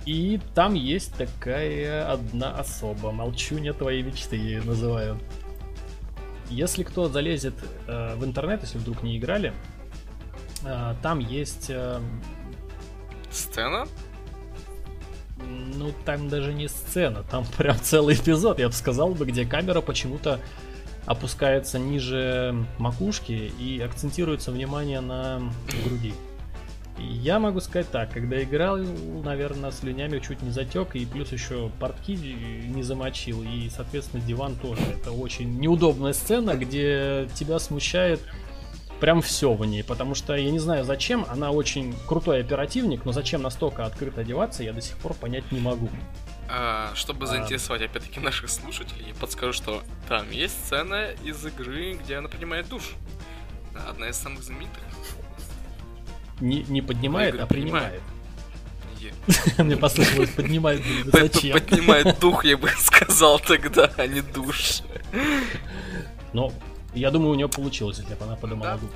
И там есть такая одна особа. Молчунья твоей мечты, я ее называю. Если кто залезет в интернет, если вдруг не играли, там есть... Сцена? Ну, там даже не сцена, там прям целый эпизод, я бы сказал, где камера почему-то опускается ниже макушки и акцентируется внимание на груди. Я могу сказать так, когда играл, наверное, слюнями чуть не затек, и плюс еще портки не замочил, и, соответственно, диван тоже. Это очень неудобная сцена, где тебя смущает прям все в ней, потому что я не знаю зачем, она очень крутой оперативник, но зачем настолько открыто одеваться, я до сих пор понять не могу. Чтобы заинтересовать опять-таки наших слушателей, я подскажу, что там есть сцена из игры, где она принимает душ. Одна из самых знаменитых. Не поднимает, а принимает. Мне послышалось, поднимает. Зачем? Поднимает дух, я бы сказал тогда, а не душ. Но я думаю, у нее получилось, если бы она поднимала дух.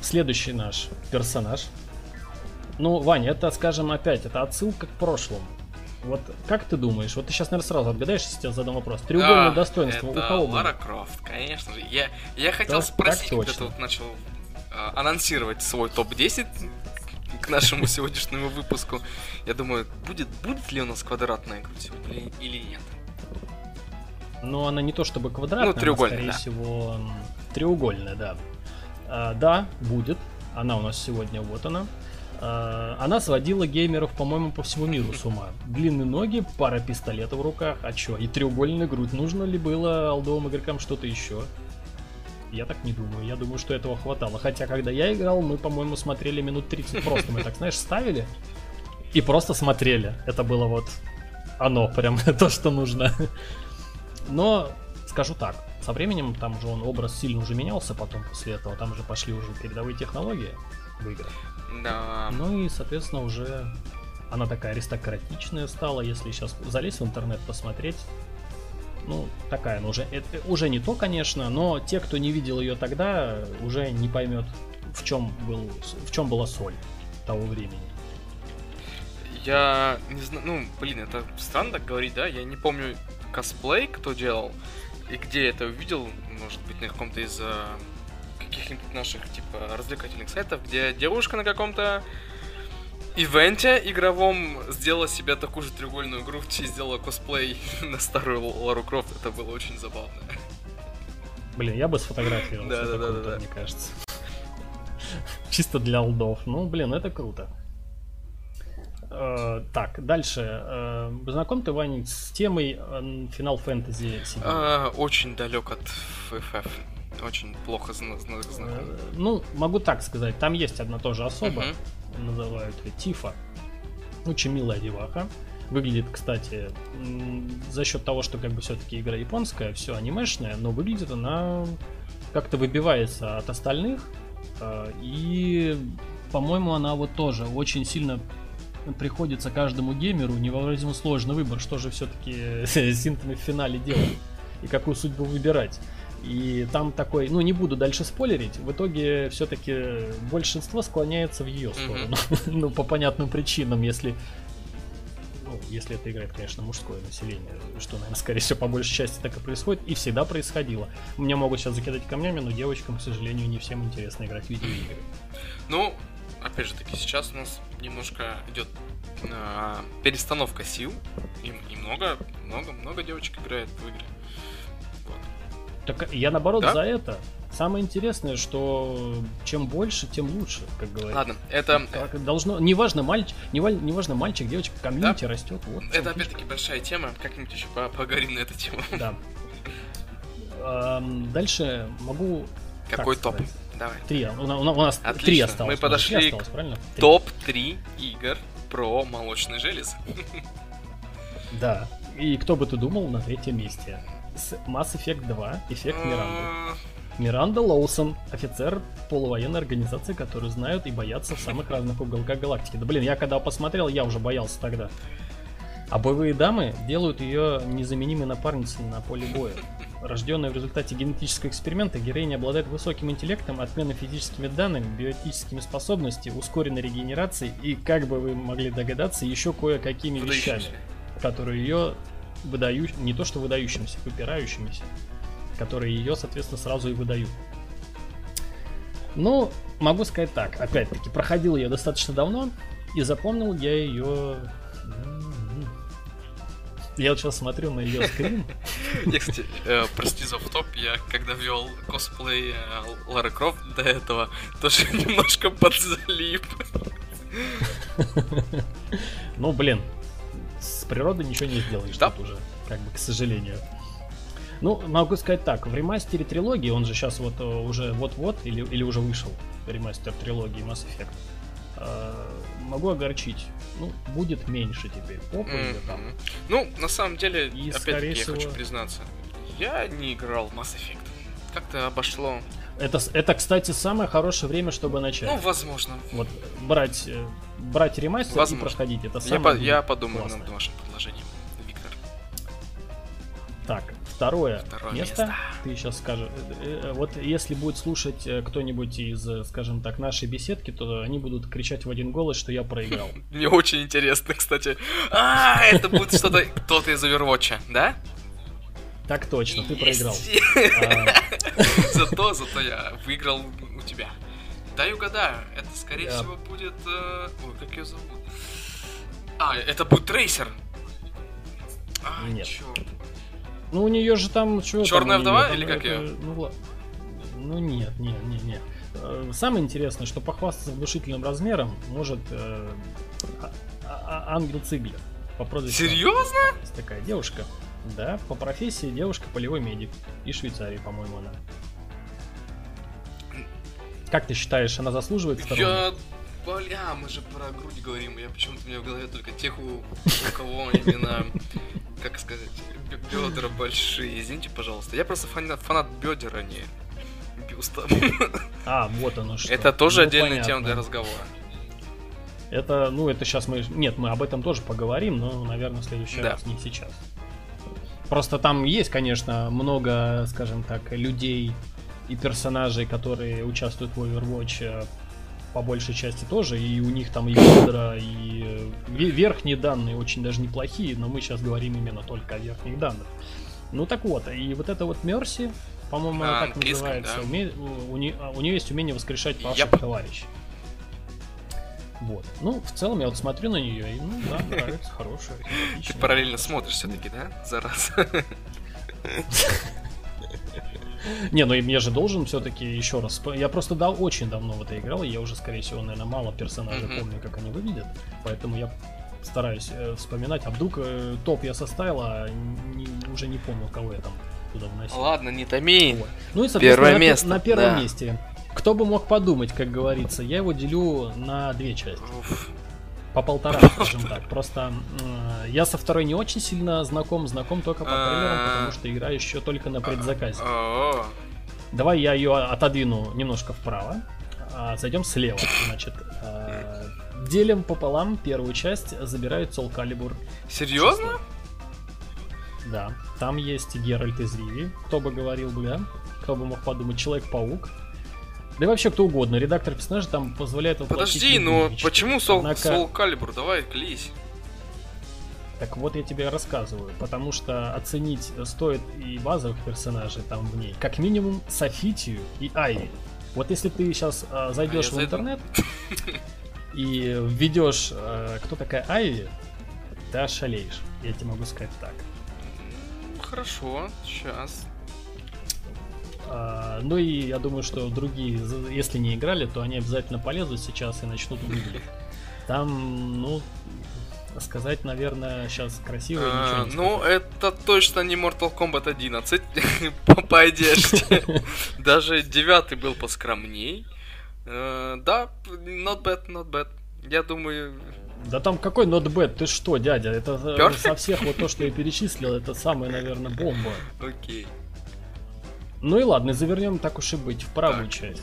Следующий наш персонаж. Ну, Ваня, это, скажем, опять, это отсылка к прошлому. Вот как ты думаешь? Вот ты сейчас, наверное, сразу отгадаешь, если я тебе задам вопрос. Треугольное достоинство у кого? Лара Крофт, конечно же. Я хотел спросить, когда ты вот начал анонсировать свой топ-10 к нашему сегодняшнему выпуску. Я думаю, будет ли у нас квадратная игра сегодня или нет? Ну, она не то чтобы квадратная, ну, треугольная, она, скорее всего, треугольная, да. Да, будет. Она у нас сегодня, вот она. Она сводила геймеров, по-моему, по всему миру с ума. Длинные ноги, пара пистолетов в руках, а чё? И треугольная грудь. Нужно ли было олдовым игрокам что-то еще? Я так не думаю. Я думаю, что этого хватало. Хотя, когда я играл, мы, по-моему, смотрели минут 30. Просто мы так, знаешь, ставили и просто смотрели. Это было вот оно, прям то, что нужно. Но скажу так, со временем там же он образ сильно уже менялся потом после этого. Там же пошли уже передовые технологии в играх. Да. Ну и, соответственно, уже она такая аристократичная стала. Если сейчас залезть в интернет, посмотреть, ну, такая она уже. Это уже не то, конечно, но те, кто не видел ее тогда, уже не поймет, в чем была соль того времени. Я не знаю, это странно так говорить, да? Я не помню косплей, кто делал и где я это увидел, может быть, на каком-то из... каких-нибудь наших, типа, развлекательных сайтов, где девушка на каком-то ивенте игровом сделала себе такую же треугольную игру, в честь сделала косплей на старую Лару Крофт. Это было очень забавно. Блин, я бы сфотографировал. Да. Мне кажется. Чисто для олдов. Ну, блин, это круто. Так, дальше. Знаком ты, Ваня, с темой Final Fantasy 7? Очень далек от FF. Очень плохо знаком. Ну, могу так сказать. Там есть одна тоже особа. Называют ее Тифа. Очень милая деваха. Выглядит, кстати, за счет того, что как бы все-таки игра японская, все анимешная, но выглядит она как-то выбивается от остальных. И, по-моему, она вот тоже очень сильно приходится каждому геймеру. Невообразимо сложный выбор, что же все-таки с синтами в финале делать и какую судьбу выбирать. И там такой, ну не буду дальше спойлерить, в итоге все-таки большинство склоняется в ее сторону. Ну, по понятным причинам, если это играет, конечно, мужское население, что, наверное, скорее всего, по большей части так и происходит, и всегда происходило. Меня могут сейчас закидать камнями, но девочкам, к сожалению, не всем интересно играть в видеоигры. Ну, опять же таки, сейчас у нас немножко идет перестановка сил, и много девочек играет в игры. Так я наоборот за это. Самое интересное, что чем больше, тем лучше, как говорится. Ладно, это... Так, должно... Неважно, мальчик, девочка, комьюнити растет. Вот, это опять-таки большая тема. Как-нибудь еще поговорим на эту тему. Да. Дальше могу... Какой топ? Сказать. Давай. У нас отлично. Три осталось. Мы подошли к топ-3 игр про молочный желез. Да. И кто бы ты думал на третьем месте? Mass Effect 2, эффект Миранды. Миранда Лоусон, офицер полувоенной организации, которую знают и боятся в самых разных уголках галактики. Да блин, я когда посмотрел, я уже боялся тогда. А боевые дамы делают ее незаменимой напарницей на поле боя. Рожденная в результате генетического эксперимента, героиня обладает высоким интеллектом, отменными физическими данными, биотическими способностями, ускоренной регенерацией и, как бы вы могли догадаться, еще кое-какими вещами, которые ее... не то что выдающимся, выпирающимися, которые ее, соответственно, сразу и выдают. Ну, могу сказать так, опять-таки, проходил я достаточно давно, и запомнил я ее... Я вот сейчас смотрю на ее скрин. Я, кстати, прости за офф-топ, я когда вел косплей Лары Крофт до этого, тоже немножко подзалип. Ну, блин. С природой ничего не сделаешь, да. Тут уже, как бы, к сожалению. Ну, могу сказать так, в ремастере трилогии, он же сейчас вот уже вот-вот, или уже вышел ремастер трилогии Mass Effect, могу огорчить. Ну, будет меньше теперь. Там. Ну, на самом деле, и, опять-таки, я хочу признаться, я не играл в Mass Effect. Как-то обошло... Это, кстати, самое хорошее время, чтобы начать. Ну, возможно. Вот, брать ремастер и проходить. Это самое я подумаю над вашим предложением, Виктор. Так, второе место. Ты сейчас скажешь. Вот если будет слушать кто-нибудь из, скажем так, нашей беседки, то они будут кричать в один голос, что я проиграл. Мне очень интересно, кстати. Это будет что-то... Кто-то из Overwatch'а, да? Так точно, ты проиграл. Зато я выиграл у тебя. Дай угадаю, это скорее всего будет... Ой, как ее зовут? Это будет Трейсер. Нет. Черт. Ну у нее же там... Черная вдова или как ее? Ну нет. Самое интересное, что похвастаться внушительным размером может Ангел Циглер. Серьезно? Есть такая девушка. Да, по профессии девушка полевой медик. И Швейцарии, по-моему, она. Как ты считаешь, она заслуживает второго? Мы же про грудь говорим. Я почему-то у меня в голове только тех, у кого именно, как сказать, бедра большие. Извините, пожалуйста. Я просто фанат бедер, а не бюста. Вот оно что. Это тоже отдельная тема для разговора. Это сейчас мы... Нет, мы об этом тоже поговорим, но, наверное, в следующий раз, не сейчас. Просто там есть, конечно, много, скажем так, людей и персонажей, которые участвуют в Overwatch, по большей части тоже, и у них там и бедра, и верхние данные очень даже неплохие, но мы сейчас говорим именно только о верхних данных. Ну так вот, и вот это вот Мерси, по-моему, она так называется, да? у нее есть умение воскрешать ваших товарищей. Вот. Ну, в целом, я вот смотрю на нее, и, ну, да, нравится, хорошая. Ты параллельно смотришь все-таки, да? Зараза. Не, ну я же должен все-таки еще раз. Я просто очень давно в это играл, и я уже, скорее всего, наверное, мало персонажей помню, как они выглядят. Поэтому я стараюсь вспоминать. А вдруг топ я составил, а уже не помню, кого я там туда вносил. Ладно, не томи. Вот. Ну и, соответственно, на первом месте. Кто бы мог подумать, как говорится, я его делю на две части. По полтора, скажем так. Просто я со второй не очень сильно знаком только по трейлерам, потому что игра еще только на предзаказе. Давай я ее отодвину немножко вправо, а зайдем слева. Значит, делим пополам первую часть, забирают Soul Calibur. Серьезно? 6. Да, там есть Геральт из Ривии, кто бы говорил бы, да? Кто бы мог подумать, Человек-паук. Да и вообще кто угодно, редактор персонажа там позволяет... Подожди, но почему Soul Calibur? Давай, клись. Так вот я тебе рассказываю, потому что оценить стоит и базовых персонажей там в ней, как минимум Софитию и Айви. Вот если ты сейчас зайдешь в интернет и введешь, кто такая Айви, ты ошалеешь, я тебе могу сказать так. Хорошо, сейчас... Ну и я думаю, что другие, если не играли, то они обязательно полезут сейчас и начнут гуглить. Там, ну, сказать, наверное, сейчас красиво ничего не сказать. Ну, это точно не Mortal Kombat 11, по одежде. Даже 9 был поскромней. Да, not bad, not bad. Я думаю... Да там какой нотбэт? Ты что, дядя? Это со всех вот то, что я перечислил, это самая, наверное, бомба. Окей. Ну и ладно, завернем, так уж и быть, в правую часть.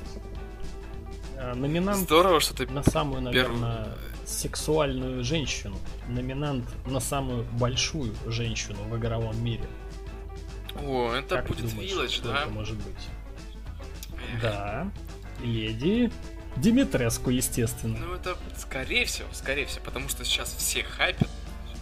Номинант. Здорово, что ты на самую, наверное, сексуальную женщину. Номинант на самую большую женщину в игровом мире. О, это как будет Village, да? Это может быть. Да. Леди Димитреску, естественно. Ну это скорее всего, потому что сейчас все хайпят,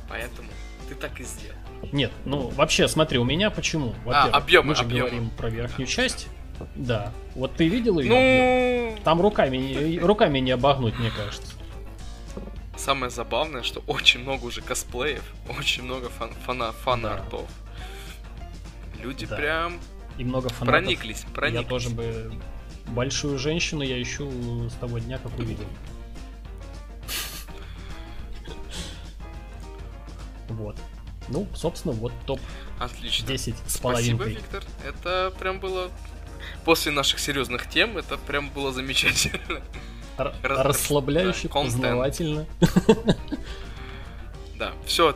поэтому ты так и сделал. Нет, ну вообще, смотри, у меня почему? Во-первых, мы же говорим про верхнюю часть. Да. Вот ты видел ее? Ну... Там руками не обогнуть, мне кажется. Самое забавное, что очень много уже косплеев, очень много фан-артов. Люди прям и много фанатов. Прониклись. Я тоже бы большую женщину я ищу с того дня, как увидел. Вот. Ну, собственно, вот топ. Отлично. 10 с половинкой. Спасибо, Виктор. Это прям было... После наших серьезных тем это прям было замечательно. Расслабляюще, познавательно. Да, все.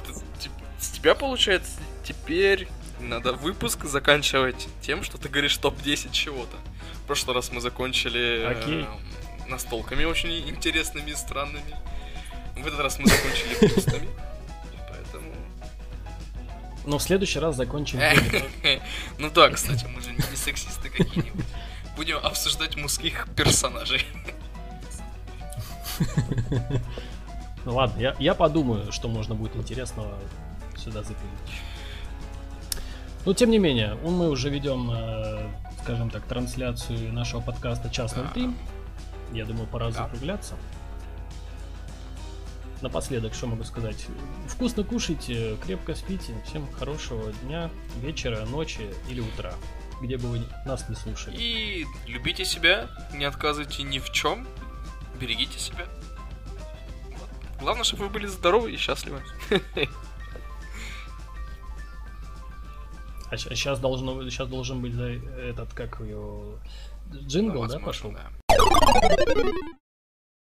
С тебя, получается, теперь надо выпуск заканчивать тем, что ты говоришь топ-10 чего-то. В прошлый раз мы закончили настолками очень интересными и странными. В этот раз мы закончили пустами. Но в следующий раз закончим. Ну да, кстати, мы же не сексисты какие-нибудь. Будем обсуждать мужских персонажей. Ну ладно, я подумаю, что можно будет интересного сюда запилить. Но тем не менее, мы уже ведем, скажем так, трансляцию нашего подкаста 1:03. Я думаю, пора закругляться. Напоследок, что могу сказать? Вкусно кушайте, крепко спите. Всем хорошего дня, вечера, ночи или утра, где бы вы нас не слушали. И любите себя, не отказывайте ни в чем, берегите себя. Главное, чтобы вы были здоровы и счастливы. А сейчас должен быть этот, как его, джингл, да, пошел?